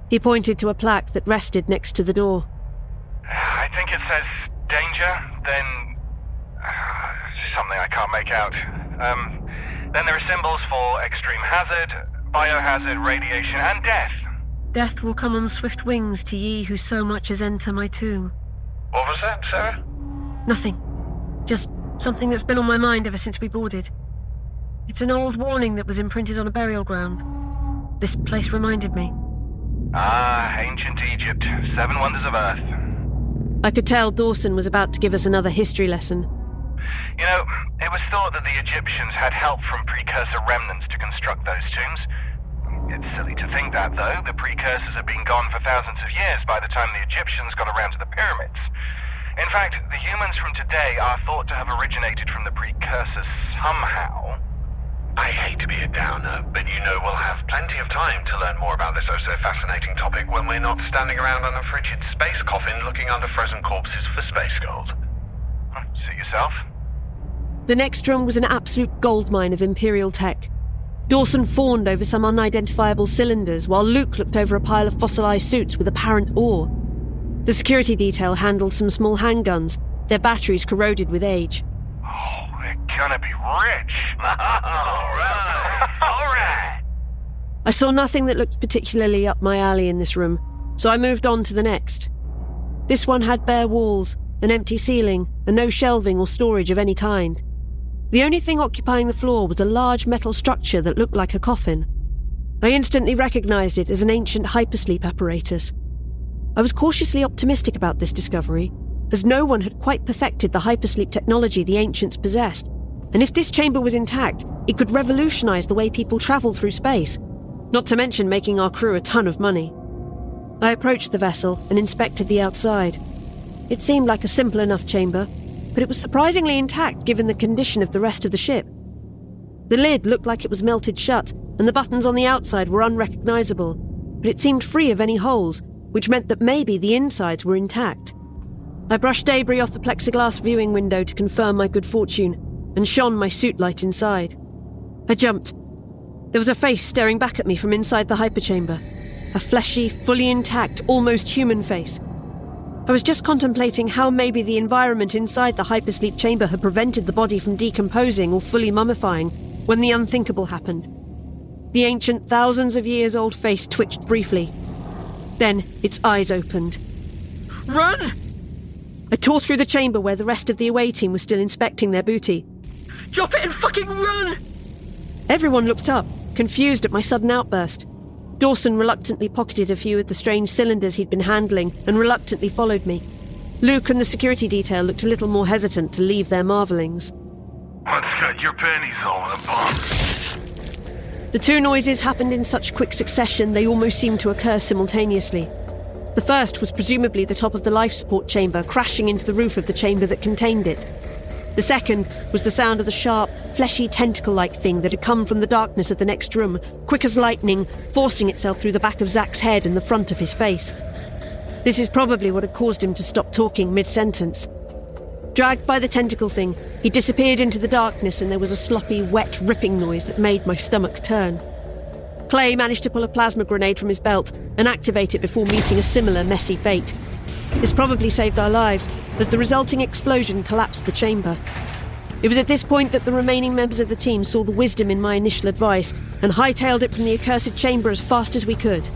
He pointed to a plaque that rested next to the door. I think it says danger, then... something I can't make out. Then there are symbols for extreme hazard, biohazard, radiation, and death. Death will come on swift wings to ye who so much as enter my tomb. What was that, Sarah? Nothing. Just something that's been on my mind ever since we boarded. It's an old warning that was imprinted on a burial ground. This place reminded me. Ah, ancient Egypt. 7 wonders of Earth. I could tell Dawson was about to give us another history lesson. You know, it was thought that the Egyptians had help from precursor remnants to construct those tombs. It's silly to think that, though. The precursors had been gone for thousands of years by the time the Egyptians got around to the pyramids. In fact, the humans from today are thought to have originated from the precursors somehow. I hate to be a downer, but you know we'll have plenty of time to learn more about this oh-so-fascinating topic when we're not standing around on a frigid space coffin looking under frozen corpses for space gold. Suit yourself. The next room was an absolute goldmine of Imperial tech. Dawson fawned over some unidentifiable cylinders, while Luke looked over a pile of fossilized suits with apparent awe. The security detail handled some small handguns, their batteries corroded with age. Oh, we're gonna be rich! Alright! Alright! I saw nothing that looked particularly up my alley in this room, so I moved on to the next. This one had bare walls, an empty ceiling, and no shelving or storage of any kind. The only thing occupying the floor was a large metal structure that looked like a coffin. I instantly recognized it as an ancient hypersleep apparatus. I was cautiously optimistic about this discovery, as no one had quite perfected the hypersleep technology the ancients possessed, and if this chamber was intact, it could revolutionize the way people travel through space, not to mention making our crew a ton of money. I approached the vessel and inspected the outside. It seemed like a simple enough chamber, but it was surprisingly intact given the condition of the rest of the ship. The lid looked like it was melted shut, and the buttons on the outside were unrecognizable, but it seemed free of any holes, which meant that maybe the insides were intact. I brushed debris off the plexiglass viewing window to confirm my good fortune, and shone my suit light inside. I jumped. There was a face staring back at me from inside the hyperchamber. A fleshy, fully intact, almost human face. I was just contemplating how maybe the environment inside the hypersleep chamber had prevented the body from decomposing or fully mummifying when the unthinkable happened. The ancient, thousands of years old face twitched briefly. Then its eyes opened. Run! I tore through the chamber where the rest of the away team was still inspecting their booty. Drop it and fucking run! Everyone looked up, confused at my sudden outburst. Dawson reluctantly pocketed a few of the strange cylinders he'd been handling and reluctantly followed me. Luke and the security detail looked a little more hesitant to leave their marvelings. What's got your pennies all in a bun? The two noises happened in such quick succession they almost seemed to occur simultaneously. The first was presumably the top of the life support chamber crashing into the roof of the chamber that contained it. The second was the sound of the sharp, fleshy tentacle-like thing that had come from the darkness of the next room, quick as lightning, forcing itself through the back of Zach's head and the front of his face. This is probably what had caused him to stop talking mid-sentence. Dragged by the tentacle thing, he disappeared into the darkness and there was a sloppy, wet, ripping noise that made my stomach turn. Clay managed to pull a plasma grenade from his belt and activate it before meeting a similar messy fate. This probably saved our lives, as the resulting explosion collapsed the chamber. It was at this point that the remaining members of the team saw the wisdom in my initial advice and hightailed it from the accursed chamber as fast as we could.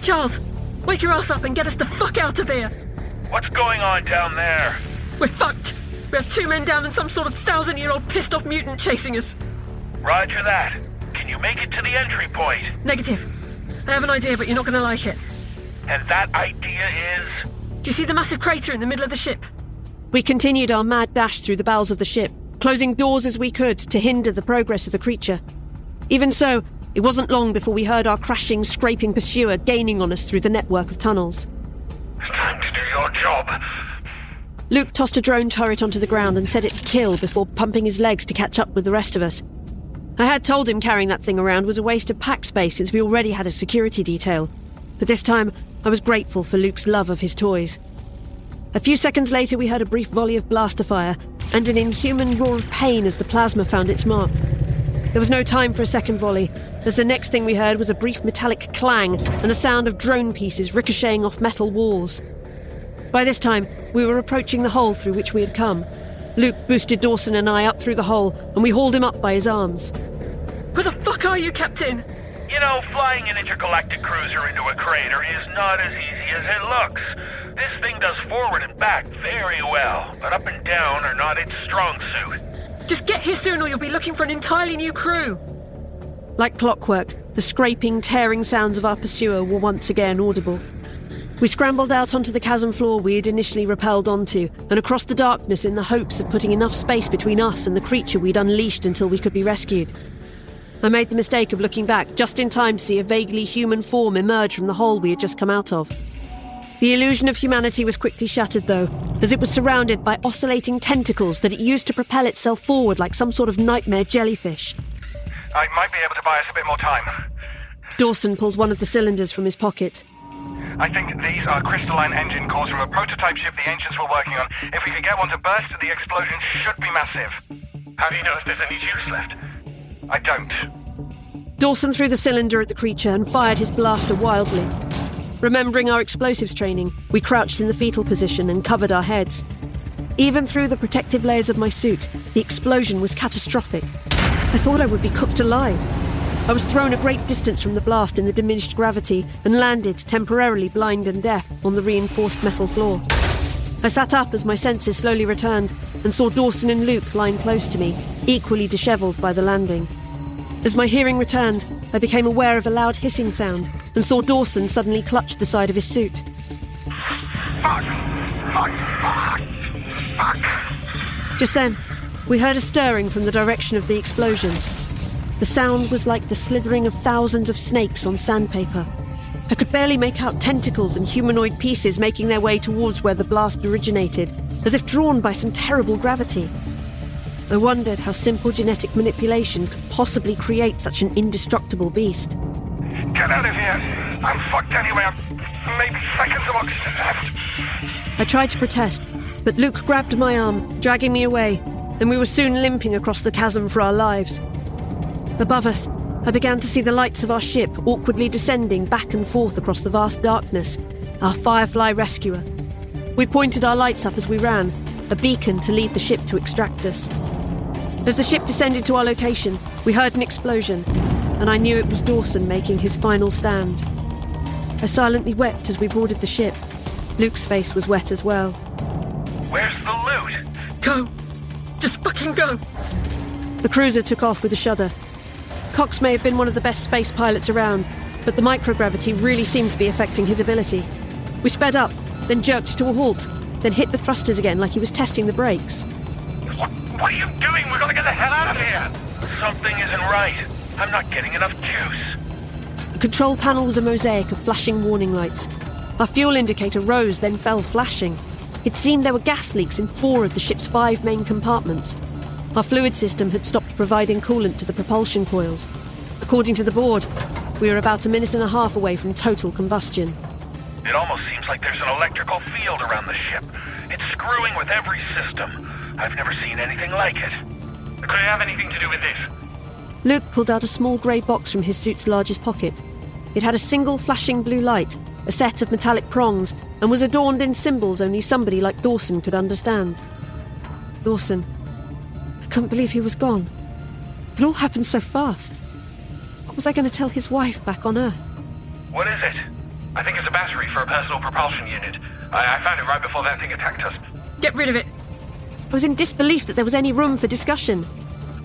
Charles, wake your ass up and get us the fuck out of here! What's going on down there? We're fucked! We have 2 men down and some sort of 1,000-year-old pissed-off mutant chasing us. Roger that. Can you make it to the entry point? Negative. I have an idea, but you're not going to like it. And that idea is... Do you see the massive crater in the middle of the ship? We continued our mad dash through the bowels of the ship, closing doors as we could to hinder the progress of the creature. Even so, it wasn't long before we heard our crashing, scraping pursuer gaining on us through the network of tunnels. It's time to do your job. Luke tossed a drone turret onto the ground and said it to kill before pumping his legs to catch up with the rest of us. I had told him carrying that thing around was a waste of pack space since we already had a security detail, but this time... I was grateful for Luke's love of his toys. A few seconds later, we heard a brief volley of blaster fire and an inhuman roar of pain as the plasma found its mark. There was no time for a second volley, as the next thing we heard was a brief metallic clang and the sound of drone pieces ricocheting off metal walls. By this time, we were approaching the hole through which we had come. Luke boosted Dawson and I up through the hole, and we hauled him up by his arms. "Who the fuck are you, Captain?" "You know, flying an intergalactic cruiser into a crater is not as easy as it looks. This thing does forward and back very well, but up and down are not its strong suit." "Just get here soon or you'll be looking for an entirely new crew." Like clockwork, the scraping, tearing sounds of our pursuer were once again audible. We scrambled out onto the chasm floor we had initially rappelled onto and across the darkness in the hopes of putting enough space between us and the creature we'd unleashed until we could be rescued. I made the mistake of looking back just in time to see a vaguely human form emerge from the hole we had just come out of. The illusion of humanity was quickly shattered, though, as it was surrounded by oscillating tentacles that it used to propel itself forward like some sort of nightmare jellyfish. "I might be able to buy us a bit more time." Dawson pulled one of the cylinders from his pocket. "I think these are crystalline engine cores from a prototype ship the ancients were working on. If we could get one to burst, the explosion should be massive. How do you know if there's any juice left? I don't." Dawson threw the cylinder at the creature and fired his blaster wildly. Remembering our explosives training, we crouched in the fetal position and covered our heads. Even through the protective layers of my suit, the explosion was catastrophic. I thought I would be cooked alive. I was thrown a great distance from the blast in the diminished gravity and landed, temporarily blind and deaf, on the reinforced metal floor. I sat up as my senses slowly returned and saw Dawson and Luke lying close to me, equally dishevelled by the landing. As my hearing returned, I became aware of a loud hissing sound and saw Dawson suddenly clutch the side of his suit. Fuck. Just then, we heard a stirring from the direction of the explosion. The sound was like the slithering of thousands of snakes on sandpaper. I could barely make out tentacles and humanoid pieces making their way towards where the blast originated, as if drawn by some terrible gravity. I wondered how simple genetic manipulation could possibly create such an indestructible beast. "Get out of here! I'm fucked anyway! I've maybe seconds of oxygen left!" I tried to protest, but Luke grabbed my arm, dragging me away, and we were soon limping across the chasm for our lives. Above us, I began to see the lights of our ship awkwardly descending back and forth across the vast darkness, our Firefly rescuer. We pointed our lights up as we ran, a beacon to lead the ship to extract us. As the ship descended to our location, we heard an explosion, and I knew it was Dawson making his final stand. I silently wept as we boarded the ship. Luke's face was wet as well. "Where's the loot?" "Go! Just fucking go!" The cruiser took off with a shudder. Cox may have been one of the best space pilots around, but the microgravity really seemed to be affecting his ability. We sped up, then jerked to a halt, then hit the thrusters again like he was testing the brakes. "What are you doing? We're going to get the hell out of here! Something isn't right. I'm not getting enough juice." The control panel was a mosaic of flashing warning lights. Our fuel indicator rose, then fell flashing. It seemed there were gas leaks in 4 of the ship's 5 main compartments. Our fluid system had stopped providing coolant to the propulsion coils. According to the board, we were about a minute and a half away from total combustion. "It almost seems like there's an electrical field around the ship. It's screwing with every system. I've never seen anything like it. Could it have anything to do with this?" Luke pulled out a small grey box from his suit's largest pocket. It had a single flashing blue light, a set of metallic prongs, and was adorned in symbols only somebody like Dawson could understand. Dawson. I couldn't believe he was gone. It all happened so fast. What was I going to tell his wife back on Earth? "What is it?" "I think it's a battery for a personal propulsion unit. I found it right before that thing attacked us." "Get rid of it." I was in disbelief that there was any room for discussion.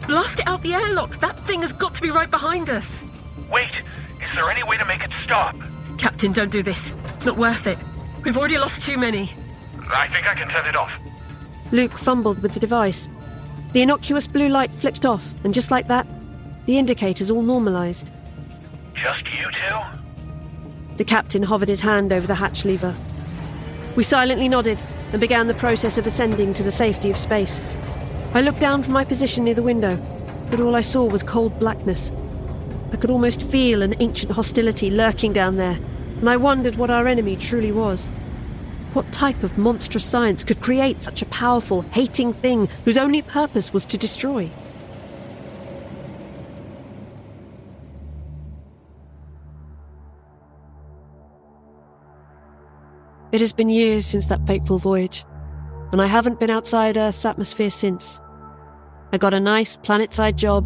"Blast it out the airlock! That thing has got to be right behind us!" "Wait! Is there any way to make it stop?" "Captain, don't do this. It's not worth it. We've already lost too many." "I think I can turn it off." Luke fumbled with the device. The innocuous blue light flipped off, and just like that, the indicators all normalised. "Just you two?" The captain hovered his hand over the hatch lever. We silently nodded and began the process of ascending to the safety of space. I looked down from my position near the window, but all I saw was cold blackness. I could almost feel an ancient hostility lurking down there, and I wondered what our enemy truly was. What type of monstrous science could create such a powerful, hating thing whose only purpose was to destroy? It has been years since that fateful voyage, and I haven't been outside Earth's atmosphere since. I got a nice planet-side job,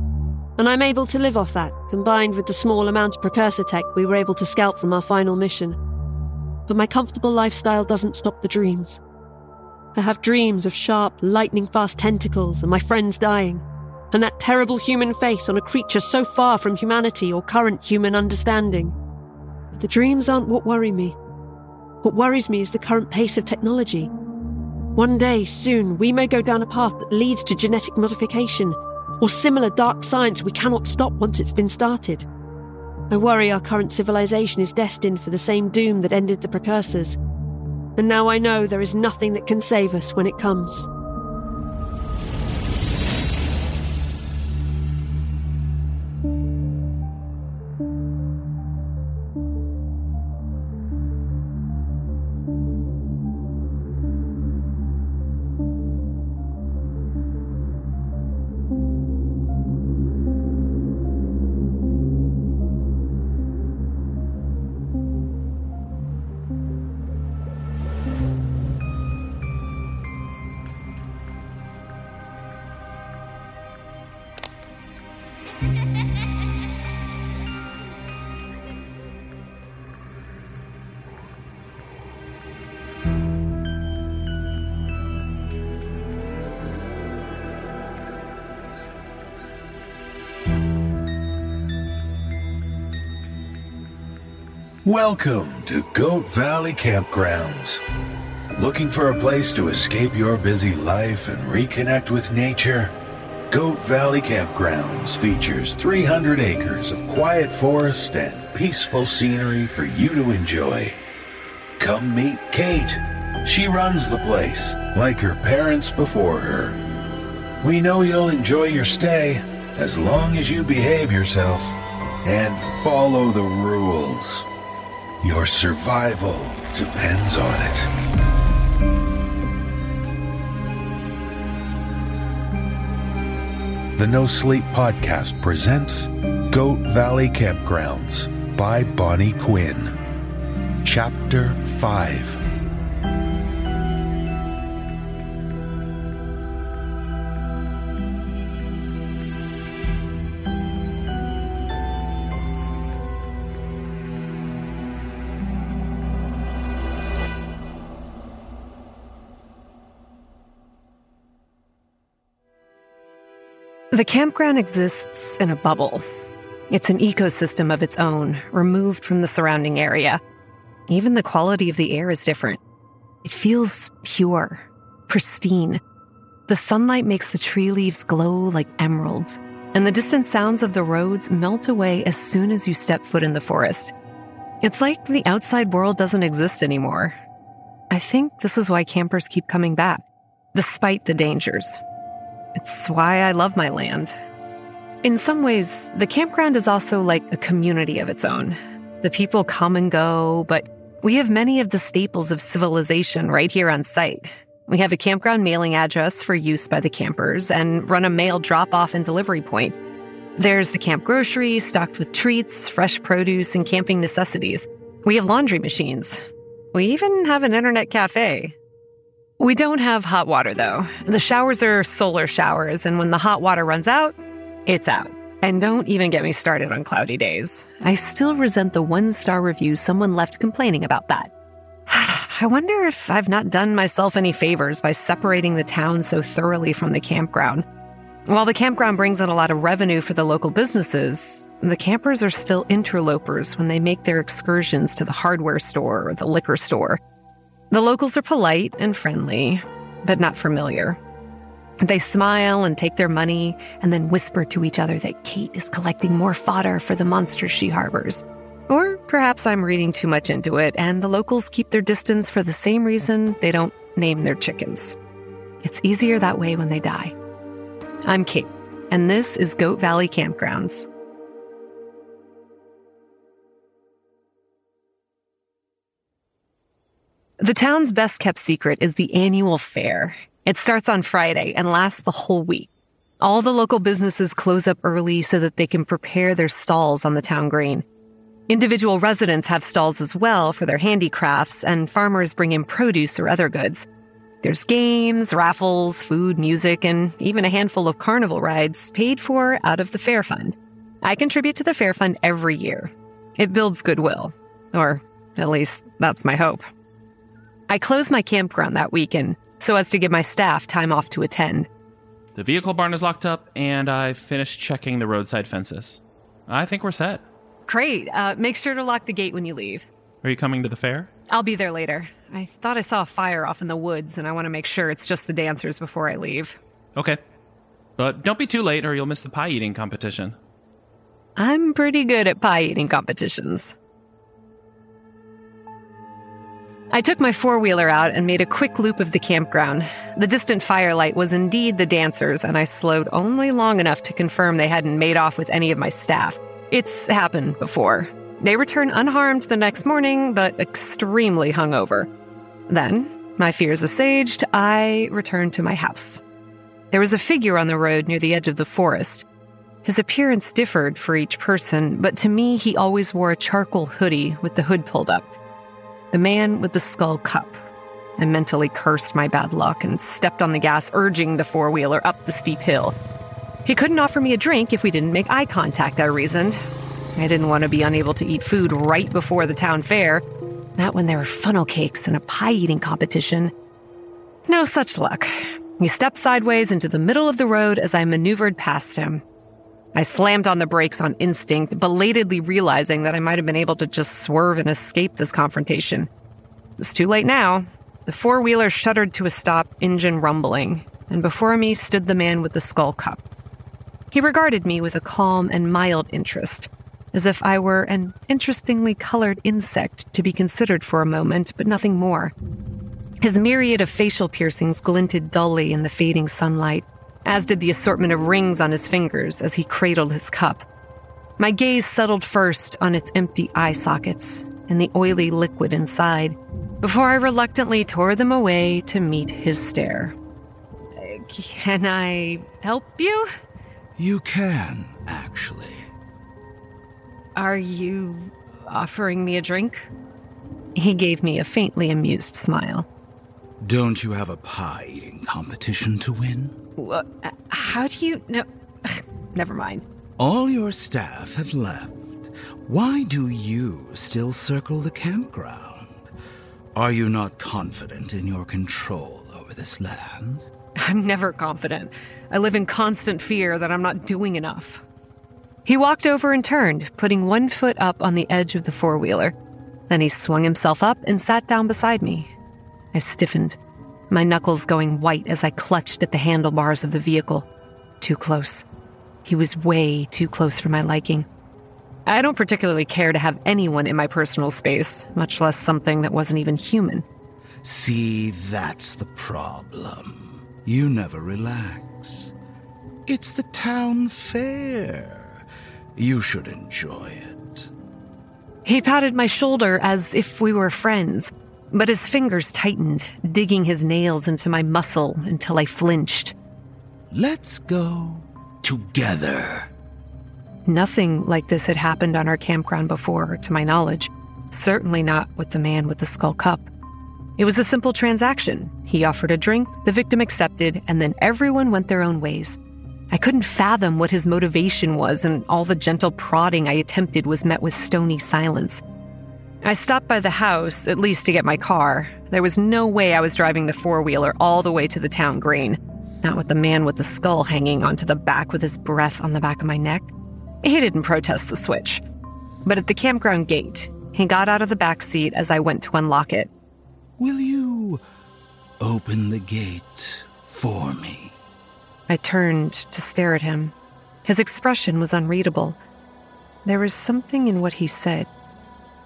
and I'm able to live off that, combined with the small amount of precursor tech we were able to scalp from our final mission. But my comfortable lifestyle doesn't stop the dreams. I have dreams of sharp, lightning-fast tentacles and my friends dying, and that terrible human face on a creature so far from humanity or current human understanding. But the dreams aren't what worry me. What worries me is the current pace of technology. One day, soon, we may go down a path that leads to genetic modification, or similar dark science we cannot stop once it's been started. I worry our current civilization is destined for the same doom that ended the precursors. And now I know there is nothing that can save us when it comes. Welcome to Goat Valley Campgrounds. Looking for a place to escape your busy life and reconnect with nature? Goat Valley Campgrounds features 300 acres of quiet forest and peaceful scenery for you to enjoy. Come meet Kate. She runs the place, like her parents before her. We know you'll enjoy your stay as long as you behave yourself and follow the rules. Your survival depends on it. The No Sleep Podcast presents Goat Valley Campgrounds by Bonnie Quinn. Chapter 5. The campground exists in a bubble. It's an ecosystem of its own, removed from the surrounding area. Even the quality of the air is different. It feels pure, pristine. The sunlight makes the tree leaves glow like emeralds, and the distant sounds of the roads melt away as soon as you step foot in the forest. It's like the outside world doesn't exist anymore. I think this is why campers keep coming back, despite the dangers. It's why I love my land. In some ways, the campground is also like a community of its own. The people come and go, but we have many of the staples of civilization right here on site. We have a campground mailing address for use by the campers and run a mail drop-off and delivery point. There's the camp grocery stocked with treats, fresh produce, and camping necessities. We have laundry machines. We even have an internet cafe. We don't have hot water, though. The showers are solar showers, and when the hot water runs out, it's out. And don't even get me started on cloudy days. I still resent the one-star review someone left complaining about that. I wonder if I've not done myself any favors by separating the town so thoroughly from the campground. While the campground brings in a lot of revenue for the local businesses, the campers are still interlopers when they make their excursions to the hardware store or the liquor store. The locals are polite and friendly, but not familiar. They smile and take their money and then whisper to each other that Kate is collecting more fodder for the monsters she harbors. Or perhaps I'm reading too much into it, and the locals keep their distance for the same reason they don't name their chickens. It's easier that way when they die. I'm Kate, and this is Goat Valley Campgrounds. The town's best-kept secret is the annual fair. It starts on Friday and lasts the whole week. All the local businesses close up early so that they can prepare their stalls on the town green. Individual residents have stalls as well for their handicrafts, and farmers bring in produce or other goods. There's games, raffles, food, music, and even a handful of carnival rides paid for out of the fair fund. I contribute to the fair fund every year. It builds goodwill, or at least that's my hope. I close my campground that weekend so as to give my staff time off to attend. The vehicle barn is locked up, and I finished checking the roadside fences. I think we're set. Great. Make sure to lock the gate when you leave. Are you coming to the fair? I'll be there later. I thought I saw a fire off in the woods, and I want to make sure it's just the dancers before I leave. Okay. But don't be too late, or you'll miss the pie-eating competition. I'm pretty good at pie-eating competitions. I took my four-wheeler out and made a quick loop of the campground. The distant firelight was indeed the dancers, and I slowed only long enough to confirm they hadn't made off with any of my staff. It's happened before. They return unharmed the next morning, but extremely hungover. Then, my fears assuaged, I returned to my house. There was a figure on the road near the edge of the forest. His appearance differed for each person, but to me, he always wore a charcoal hoodie with the hood pulled up. The man with the skull cup. I mentally cursed my bad luck and stepped on the gas, urging the four-wheeler up the steep hill. He couldn't offer me a drink if we didn't make eye contact, I reasoned. I didn't want to be unable to eat food right before the town fair, not when there were funnel cakes and a pie-eating competition. No such luck. He stepped sideways into the middle of the road as I maneuvered past him. I slammed on the brakes on instinct, belatedly realizing that I might have been able to just swerve and escape this confrontation. It was too late now. The four-wheeler shuddered to a stop, engine rumbling, and before me stood the man with the skull cup. He regarded me with a calm and mild interest, as if I were an interestingly colored insect to be considered for a moment, but nothing more. His myriad of facial piercings glinted dully in the fading sunlight, as did the assortment of rings on his fingers as he cradled his cup. My gaze settled first on its empty eye sockets and the oily liquid inside, before I reluctantly tore them away to meet his stare. Can I help you? You can, actually. Are you offering me a drink? He gave me a faintly amused smile. Don't you have a pie-eating competition to win? Well, how do you... No, never mind. All your staff have left. Why do you still circle the campground? Are you not confident in your control over this land? I'm never confident. I live in constant fear that I'm not doing enough. He walked over and turned, putting one foot up on the edge of the four-wheeler. Then he swung himself up and sat down beside me. I stiffened, my knuckles going white as I clutched at the handlebars of the vehicle. Too close. He was way too close for my liking. I don't particularly care to have anyone in my personal space, much less something that wasn't even human. See, that's the problem. You never relax. It's the town fair. You should enjoy it. He patted my shoulder as if we were friends. But his fingers tightened, digging his nails into my muscle until I flinched. Let's go together. Nothing like this had happened on our campground before, to my knowledge. Certainly not with the man with the skull cup. It was a simple transaction. He offered a drink, the victim accepted, and then everyone went their own ways. I couldn't fathom what his motivation was, and all the gentle prodding I attempted was met with stony silence. I stopped by the house, at least to get my car. There was no way I was driving the four-wheeler all the way to the town green. Not with the man with the skull hanging onto the back with his breath on the back of my neck. He didn't protest the switch. But at the campground gate, he got out of the back seat as I went to unlock it. Will you open the gate for me? I turned to stare at him. His expression was unreadable. There was something in what he said.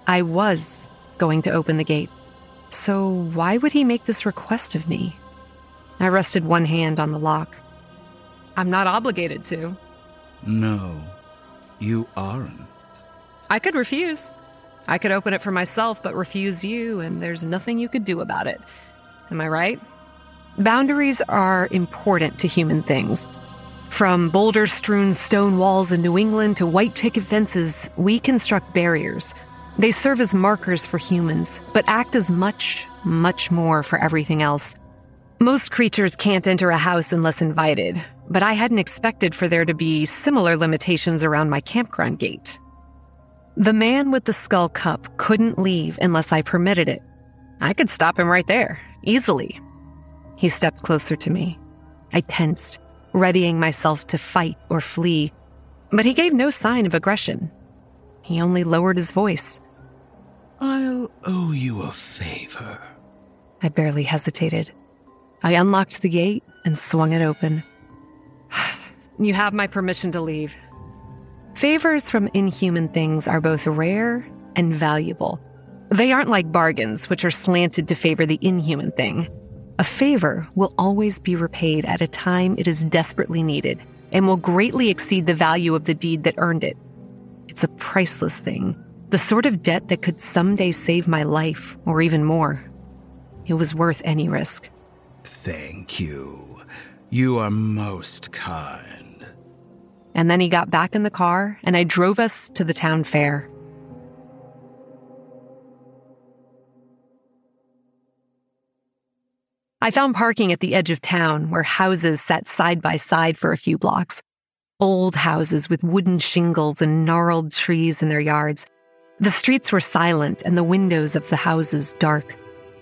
I was going to open the gate, so why would he make this request of me? I rested one hand on the lock. I'm not obligated to. No, you aren't. I could refuse. I could open it for myself but refuse you, and there's nothing you could do about it. Am I right? Boundaries are important to human things. From boulder-strewn stone walls in New England to white picket fences, we construct barriers. They serve as markers for humans, but act as much, much more for everything else. Most creatures can't enter a house unless invited, but I hadn't expected for there to be similar limitations around my campground gate. The man with the skull cup couldn't leave unless I permitted it. I could stop him right there, easily. He stepped closer to me. I tensed, readying myself to fight or flee, but he gave no sign of aggression. He only lowered his voice. I'll owe you a favor. I barely hesitated. I unlocked the gate and swung it open. You have my permission to leave. Favors from inhuman things are both rare and valuable. They aren't like bargains, which are slanted to favor the inhuman thing. A favor will always be repaid at a time it is desperately needed and will greatly exceed the value of the deed that earned it. It's a priceless thing, the sort of debt that could someday save my life or even more. It was worth any risk. Thank you. You are most kind. And then he got back in the car and I drove us to the town fair. I found parking at the edge of town where houses sat side by side for a few blocks. Old houses with wooden shingles and gnarled trees in their yards. The streets were silent and the windows of the houses dark.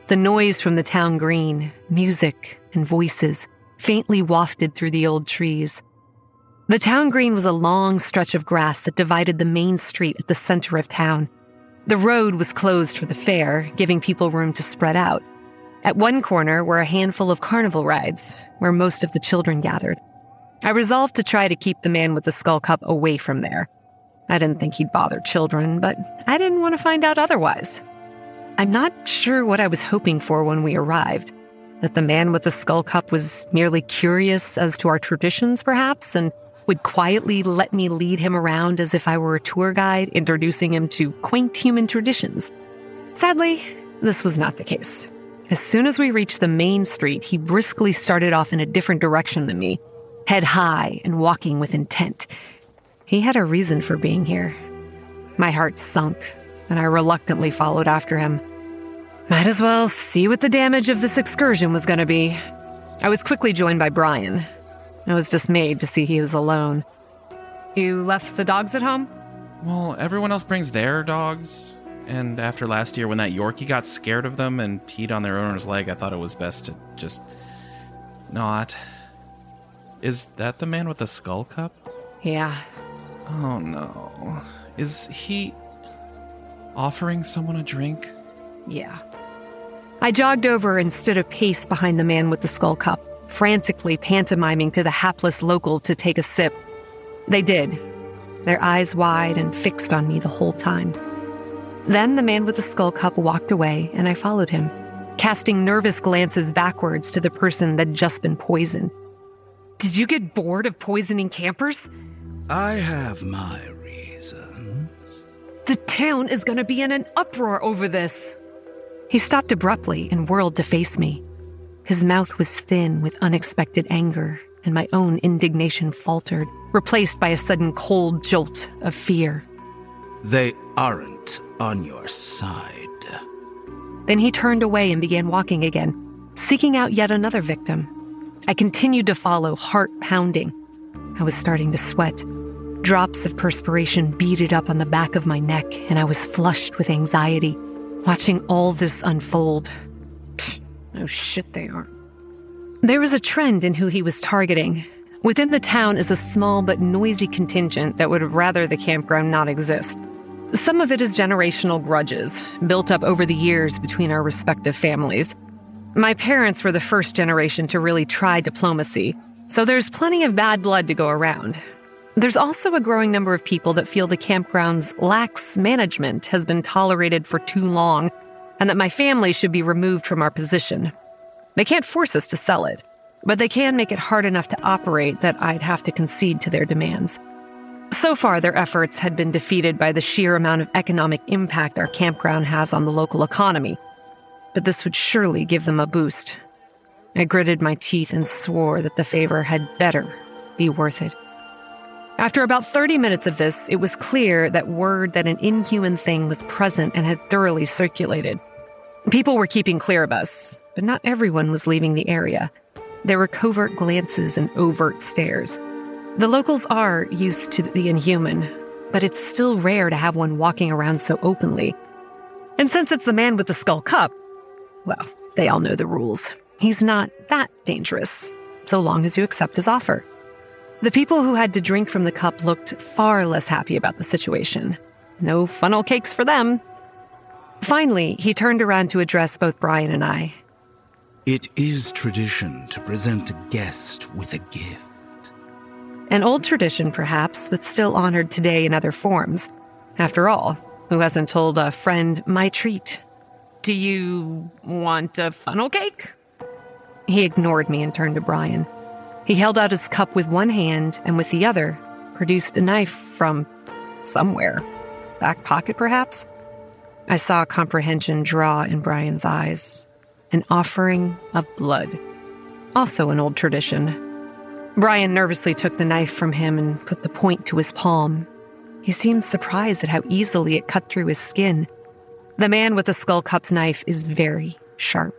The noise from the town green, music and voices, faintly wafted through the old trees. The town green was a long stretch of grass that divided the main street at the center of town. The road was closed for the fair, giving people room to spread out. At one corner were a handful of carnival rides, where most of the children gathered. I resolved to try to keep the man with the skull cup away from there. I didn't think he'd bother children, but I didn't want to find out otherwise. I'm not sure what I was hoping for when we arrived. That the man with the skull cup was merely curious as to our traditions, perhaps, and would quietly let me lead him around as if I were a tour guide, introducing him to quaint human traditions. Sadly, this was not the case. As soon as we reached the main street, he briskly started off in a different direction than me, head high and walking with intent. He had a reason for being here. My heart sunk, and I reluctantly followed after him. Might as well see what the damage of this excursion was going to be. I was quickly joined by Brian. I was dismayed to see he was alone. You left the dogs at home? Well, everyone else brings their dogs. And after last year, when that Yorkie got scared of them and peed on their owner's leg, I thought it was best to just not. Is that the man with the skull cup? Yeah. Oh, no. Is he offering someone a drink? Yeah. I jogged over and stood a pace behind the man with the skull cup, frantically pantomiming to the hapless local to take a sip. They did, their eyes wide and fixed on me the whole time. Then the man with the skull cup walked away and I followed him, casting nervous glances backwards to the person that'd just been poisoned. Did you get bored of poisoning campers? I have my reasons. The town is going to be in an uproar over this. He stopped abruptly and whirled to face me. His mouth was thin with unexpected anger and my own indignation faltered, replaced by a sudden cold jolt of fear. They aren't on your side. Then he turned away and began walking again, seeking out yet another victim. I continued to follow, heart pounding. I was starting to sweat. Drops of perspiration beaded up on the back of my neck, and I was flushed with anxiety, watching all this unfold. No shit, they aren't. There was a trend in who he was targeting. Within the town is a small but noisy contingent that would rather the campground not exist. Some of it is generational grudges, built up over the years between our respective families. My parents were the first generation to really try diplomacy, so there's plenty of bad blood to go around. There's also a growing number of people that feel the campground's lax management has been tolerated for too long, and that my family should be removed from our position. They can't force us to sell it, but they can make it hard enough to operate that I'd have to concede to their demands. So far, their efforts had been defeated by the sheer amount of economic impact our campground has on the local economy. But this would surely give them a boost. I gritted my teeth and swore that the favor had better be worth it. After about 30 minutes of this, it was clear that word that an inhuman thing was present and had thoroughly circulated. People were keeping clear of us, but not everyone was leaving the area. There were covert glances and overt stares. The locals are used to the inhuman, but it's still rare to have one walking around so openly. And since it's the man with the skull cup, well, they all know the rules. He's not that dangerous, so long as you accept his offer. The people who had to drink from the cup looked far less happy about the situation. No funnel cakes for them. Finally, he turned around to address both Brian and I. It is tradition to present a guest with a gift. An old tradition, perhaps, but still honored today in other forms. After all, who hasn't told a friend, my treat? Do you want a funnel cake? He ignored me and turned to Brian. He held out his cup with one hand and with the other produced a knife from somewhere. Back pocket, perhaps? I saw comprehension draw in Brian's eyes. An offering of blood. Also an old tradition. Brian nervously took the knife from him and put the point to his palm. He seemed surprised at how easily it cut through his skin. The man with the skull cup's knife is very sharp.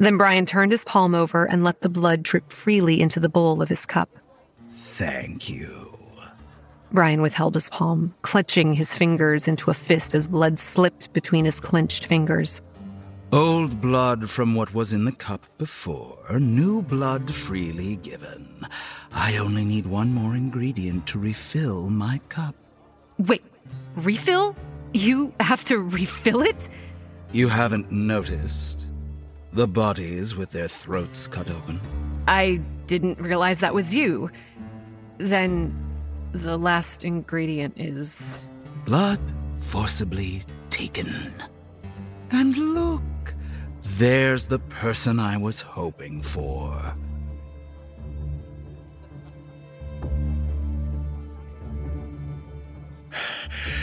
Then Brian turned his palm over and let the blood drip freely into the bowl of his cup. Thank you. Brian withheld his palm, clutching his fingers into a fist as blood slipped between his clenched fingers. Old blood from what was in the cup before, new blood freely given. I only need one more ingredient to refill my cup. Wait, refill? You have to refill it? You haven't noticed. The bodies with their throats cut open. I didn't realize that was you. Then the last ingredient is... blood forcibly taken. And look, there's the person I was hoping for.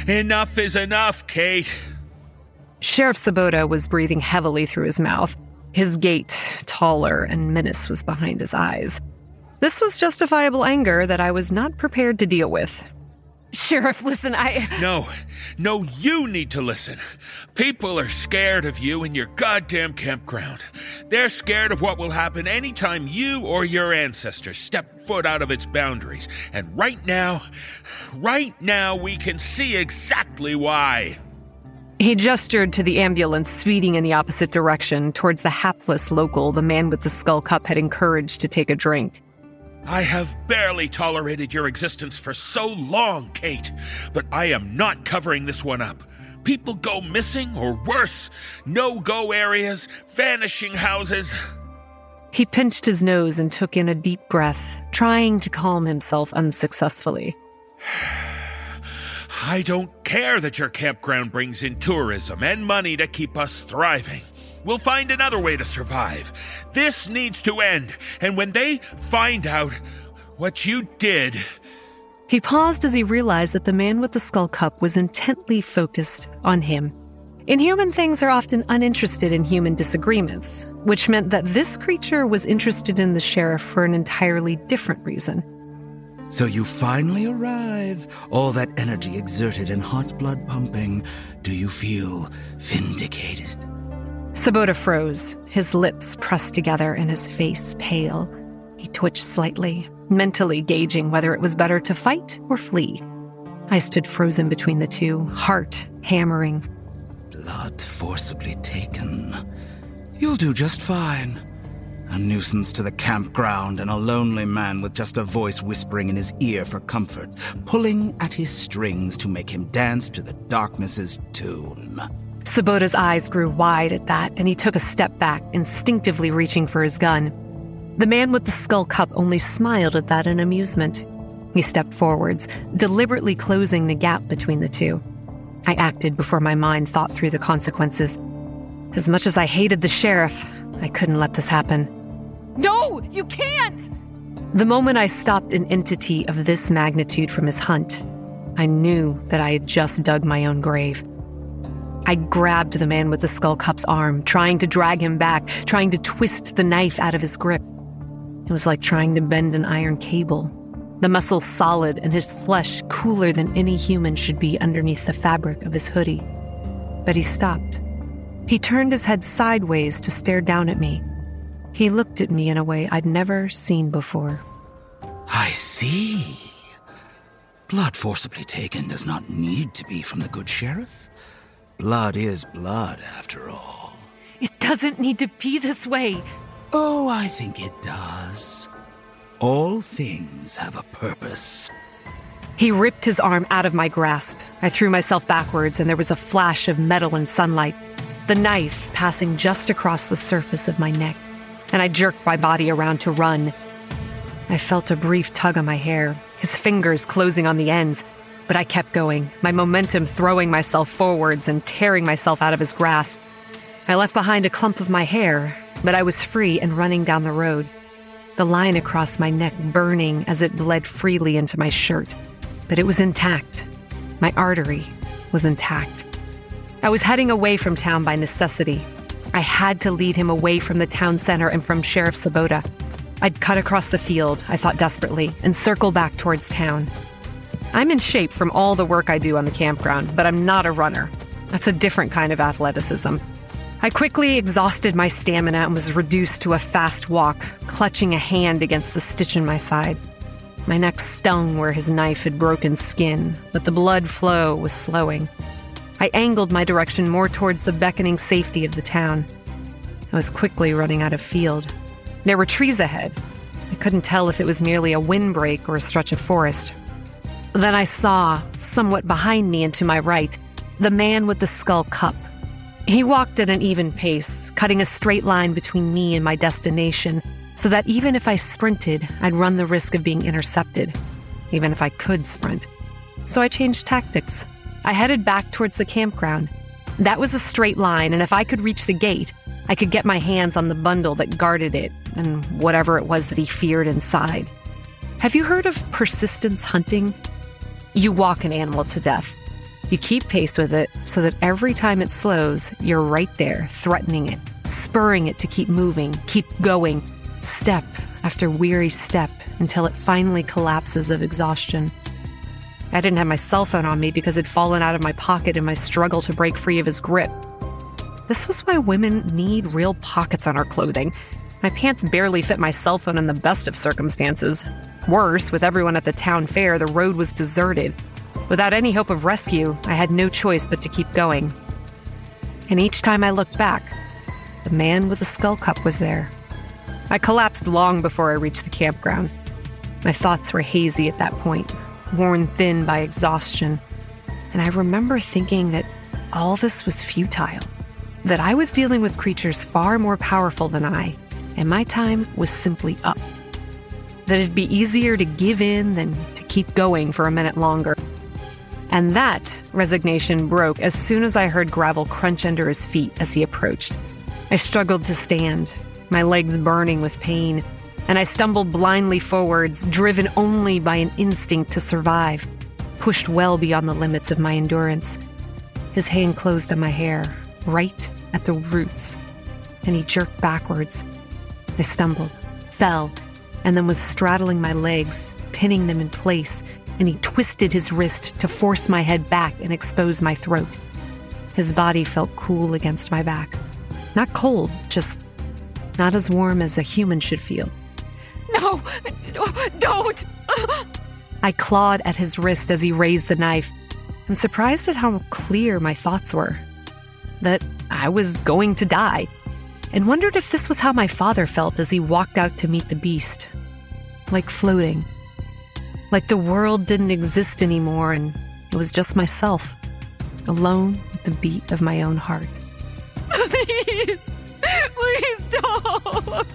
Enough is enough, Kate. Sheriff Sabota was breathing heavily through his mouth. His gait, taller, and menace was behind his eyes. This was justifiable anger that I was not prepared to deal with. Sheriff, listen, No, you need to listen. People are scared of you and your goddamn campground. They're scared of what will happen anytime you or your ancestors step foot out of its boundaries. And right now, we can see exactly why. He gestured to the ambulance speeding in the opposite direction towards the hapless local the man with the skull cup had encouraged to take a drink. I have barely tolerated your existence for so long, Kate, but I am not covering this one up. People go missing or worse, no-go areas, vanishing houses. He pinched his nose and took in a deep breath, trying to calm himself unsuccessfully. I don't care that your campground brings in tourism and money to keep us thriving. We'll find another way to survive. This needs to end. And when they find out what you did... He paused as he realized that the man with the skull cup was intently focused on him. Inhuman things are often uninterested in human disagreements, which meant that this creature was interested in the sheriff for an entirely different reason. So you finally arrive, all that energy exerted and hot blood pumping. Do you feel vindicated? Sabota froze, his lips pressed together and his face pale. He twitched slightly, mentally gauging whether it was better to fight or flee. I stood frozen between the two, heart hammering. Blood forcibly taken. You'll do just fine. A nuisance to the campground and a lonely man with just a voice whispering in his ear for comfort, pulling at his strings to make him dance to the darkness's tune. Sabota's eyes grew wide at that, and he took a step back, instinctively reaching for his gun. The man with the skull cup only smiled at that in amusement. He stepped forwards, deliberately closing the gap between the two. I acted before my mind thought through the consequences. As much as I hated the sheriff, I couldn't let this happen. No, you can't! The moment I stopped an entity of this magnitude from his hunt, I knew that I had just dug my own grave. I grabbed the man with the skull cup's arm, trying to drag him back, trying to twist the knife out of his grip. It was like trying to bend an iron cable, the muscles solid and his flesh cooler than any human should be underneath the fabric of his hoodie. But he stopped. He turned his head sideways to stare down at me. He looked at me in a way I'd never seen before. I see. Blood forcibly taken does not need to be from the good sheriff. Blood is blood, after all. It doesn't need to be this way. Oh, I think it does. All things have a purpose. He ripped his arm out of my grasp. I threw myself backwards, and there was a flash of metal and sunlight, the knife passing just across the surface of my neck, and I jerked my body around to run. I felt a brief tug on my hair, his fingers closing on the ends, but I kept going, my momentum throwing myself forwards and tearing myself out of his grasp. I left behind a clump of my hair, but I was free and running down the road, the line across my neck burning as it bled freely into my shirt. But it was intact. My artery was intact. I was heading away from town by necessity. I had to lead him away from the town center and from Sheriff Sabota. I'd cut across the field, I thought desperately, and circle back towards town. I'm in shape from all the work I do on the campground, but I'm not a runner. That's a different kind of athleticism. I quickly exhausted my stamina and was reduced to a fast walk, clutching a hand against the stitch in my side. My neck stung where his knife had broken skin, but the blood flow was slowing. I angled my direction more towards the beckoning safety of the town. I was quickly running out of field. There were trees ahead. I couldn't tell if it was merely a windbreak or a stretch of forest. Then I saw, somewhat behind me and to my right, the man with the skull cup. He walked at an even pace, cutting a straight line between me and my destination, so that even if I sprinted, I'd run the risk of being intercepted, even if I could sprint. So I changed tactics. I headed back towards the campground. That was a straight line, and if I could reach the gate, I could get my hands on the bundle that guarded it and whatever it was that he feared inside. Have you heard of persistence hunting? You walk an animal to death. You keep pace with it so that every time it slows, you're right there, threatening it, spurring it to keep moving, keep going, step after weary step until it finally collapses of exhaustion. I didn't have my cell phone on me because it'd fallen out of my pocket in my struggle to break free of his grip. This was why women need real pockets on our clothing. My pants barely fit my cell phone in the best of circumstances. Worse, with everyone at the town fair, the road was deserted. Without any hope of rescue, I had no choice but to keep going. And each time I looked back, the man with the skull cup was there. I collapsed long before I reached the campground. My thoughts were hazy at that point, worn thin by exhaustion, and I remember thinking that all this was futile, that I was dealing with creatures far more powerful than I, and my time was simply up, that it'd be easier to give in than to keep going for a minute longer. And that resignation broke as soon as I heard gravel crunch under his feet as he approached. I struggled to stand, my legs burning with pain, and I stumbled blindly forwards, driven only by an instinct to survive, pushed well beyond the limits of my endurance. His hand closed on my hair, right at the roots, and he jerked backwards. I stumbled, fell, and then was straddling my legs, pinning them in place, and he twisted his wrist to force my head back and expose my throat. His body felt cool against my back. Not cold, just not as warm as a human should feel. No, don't! I clawed at his wrist as he raised the knife. I'm surprised at how clear my thoughts were. That I was going to die. And wondered if this was how my father felt as he walked out to meet the beast. Like floating. Like the world didn't exist anymore and it was just myself. Alone with the beat of my own heart. Please! Please don't!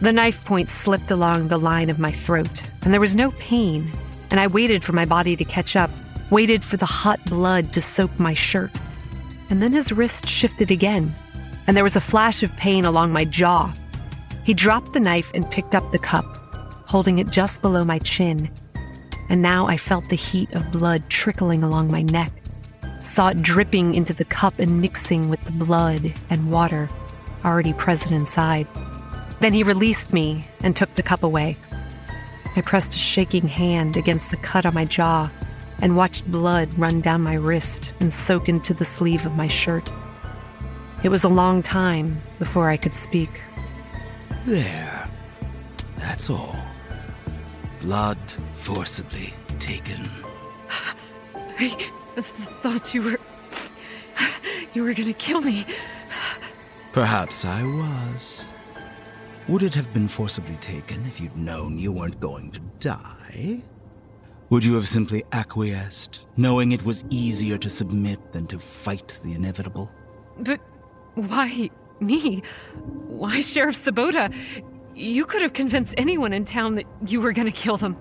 The knife point slipped along the line of my throat, and there was no pain, and I waited for my body to catch up, waited for the hot blood to soak my shirt. And then his wrist shifted again, and there was a flash of pain along my jaw. He dropped the knife and picked up the cup, holding it just below my chin. and now I felt the heat of blood trickling along my neck, saw it dripping into the cup and mixing with the blood and water already present inside. Then he released me and took the cup away. I pressed a shaking hand against the cut on my jaw and watched blood run down my wrist and soak into the sleeve of my shirt. It was a long time before I could speak. There. That's all. Blood forcibly taken. I thought you were gonna kill me. Perhaps I was. Would it have been forcibly taken if you'd known you weren't going to die? Would you have simply acquiesced, knowing it was easier to submit than to fight the inevitable? But why me? Why Sheriff Sabota? You could have convinced anyone in town that you were going to kill them.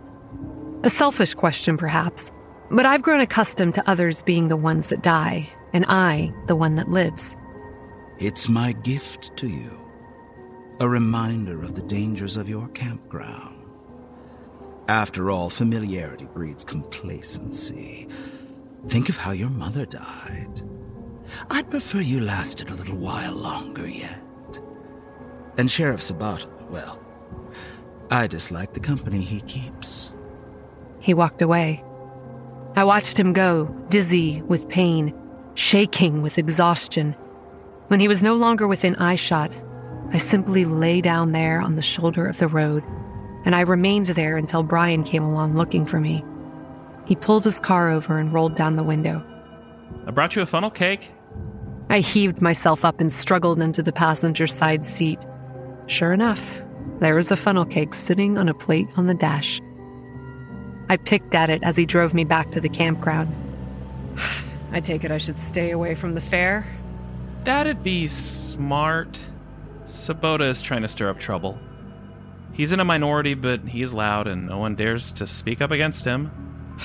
A selfish question, perhaps, but I've grown accustomed to others being the ones that die, and I, the one that lives. It's my gift to you. A reminder of the dangers of your campground. After all, familiarity breeds complacency. Think of how your mother died. I'd prefer you lasted a little while longer yet. And Sheriff Sabata, well, I dislike the company he keeps. He walked away. I watched him go, dizzy with pain, shaking with exhaustion. When he was no longer within eyeshot, I simply lay down there on the shoulder of the road, and I remained there until Brian came along looking for me. He pulled his car over and rolled down the window. I brought you a funnel cake. I heaved myself up and struggled into the passenger side seat. Sure enough, there was a funnel cake sitting on a plate on the dash. I picked at it as he drove me back to the campground. I take it I should stay away from the fair? That'd be smart. Sabota is trying to stir up trouble. He's in a minority, but he's loud, and no one dares to speak up against him.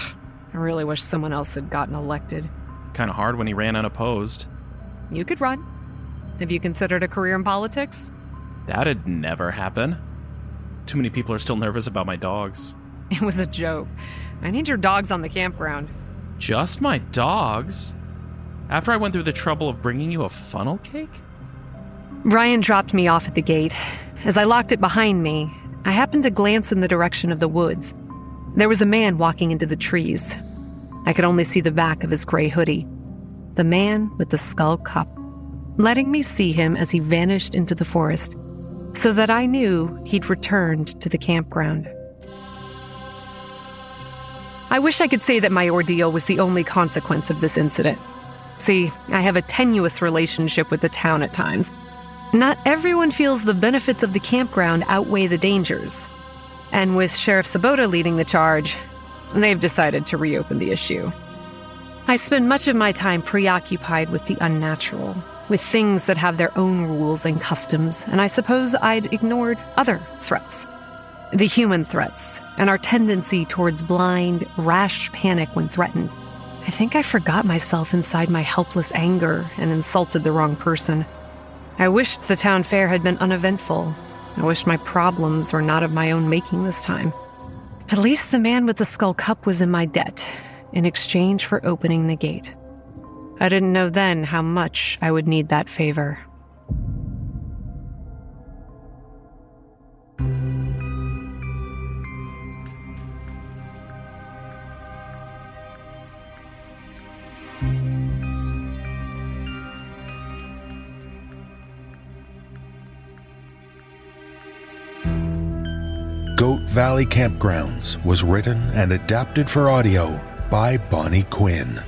I really wish someone else had gotten elected. Kind of hard when he ran unopposed. You could run. Have you considered a career in politics? That'd never happen. Too many people are still nervous about my dogs. It was a joke. I need your dogs on the campground. Just my dogs? After I went through the trouble of bringing you a funnel cake? Brian dropped me off at the gate. As I locked it behind me, I happened to glance in the direction of the woods. There was a man walking into the trees. I could only see the back of his gray hoodie. The man with the skull cup, letting me see him as he vanished into the forest, so that I knew he'd returned to the campground. I wish I could say that my ordeal was the only consequence of this incident. See, I have a tenuous relationship with the town at times. Not everyone feels the benefits of the campground outweigh the dangers. And with Sheriff Sabota leading the charge, they've decided to reopen the issue. I spend much of my time preoccupied with the unnatural, with things that have their own rules and customs, and I suppose I'd ignored other threats. The human threats, and our tendency towards blind, rash panic when threatened. I think I forgot myself inside my helpless anger and insulted the wrong person. I wished the town fair had been uneventful. I wished my problems were not of my own making this time. At least the man with the skull cup was in my debt, in exchange for opening the gate. I didn't know then how much I would need that favor. Goat Valley Campgrounds was written and adapted for audio by Bonnie Quinn.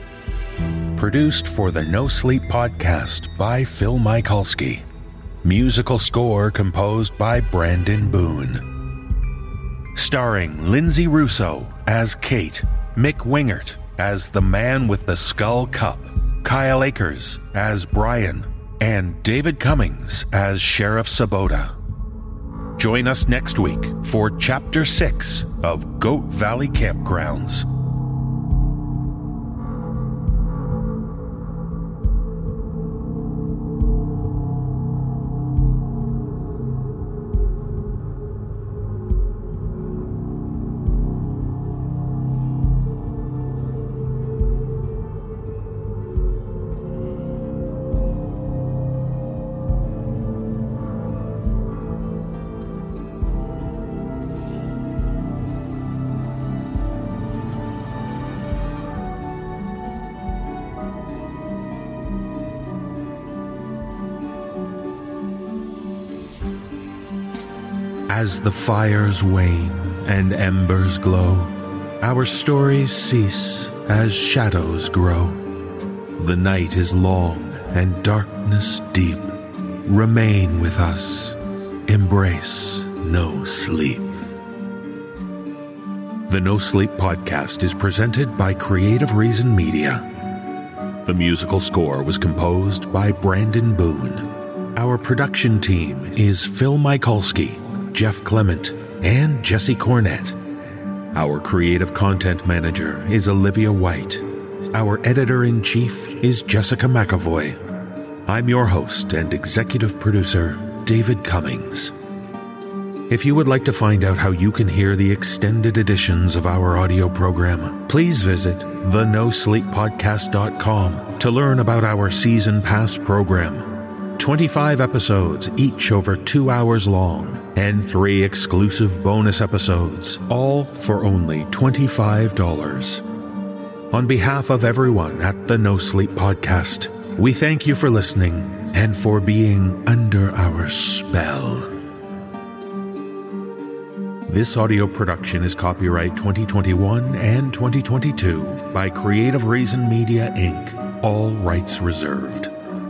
Produced for the No Sleep Podcast by Phil Michalski. Musical score composed by Brandon Boone. Starring Lindsay Russo as Kate, Mick Wingert as the man with the skull cup, Kyle Akers as Brian, and David Cummings as Sheriff Sabota. Join us next week for Chapter 6 of Goat Valley Campgrounds. As the fires wane and embers glow, our stories cease as shadows grow. The night is long and darkness deep. Remain with us. Embrace no sleep. The No Sleep Podcast is presented by Creative Reason Media. The musical score was composed by Brandon Boone. Our production team is Phil Michalski, Jeff Clement, and Jesse Cornett. Our creative content manager is Olivia White. Our editor-in-chief is Jessica McEvoy. I'm your host and executive producer, David Cummings. If you would like to find out how you can hear the extended editions of our audio program, please visit thenosleeppodcast.com to learn about our Season Pass program. 25 episodes, each over 2 hours long, and 3 exclusive bonus episodes, all for only $25. On behalf of everyone at the No Sleep Podcast, we thank you for listening and for being under our spell. This audio production is copyright 2021 and 2022 by Creative Reason Media, Inc., all rights reserved.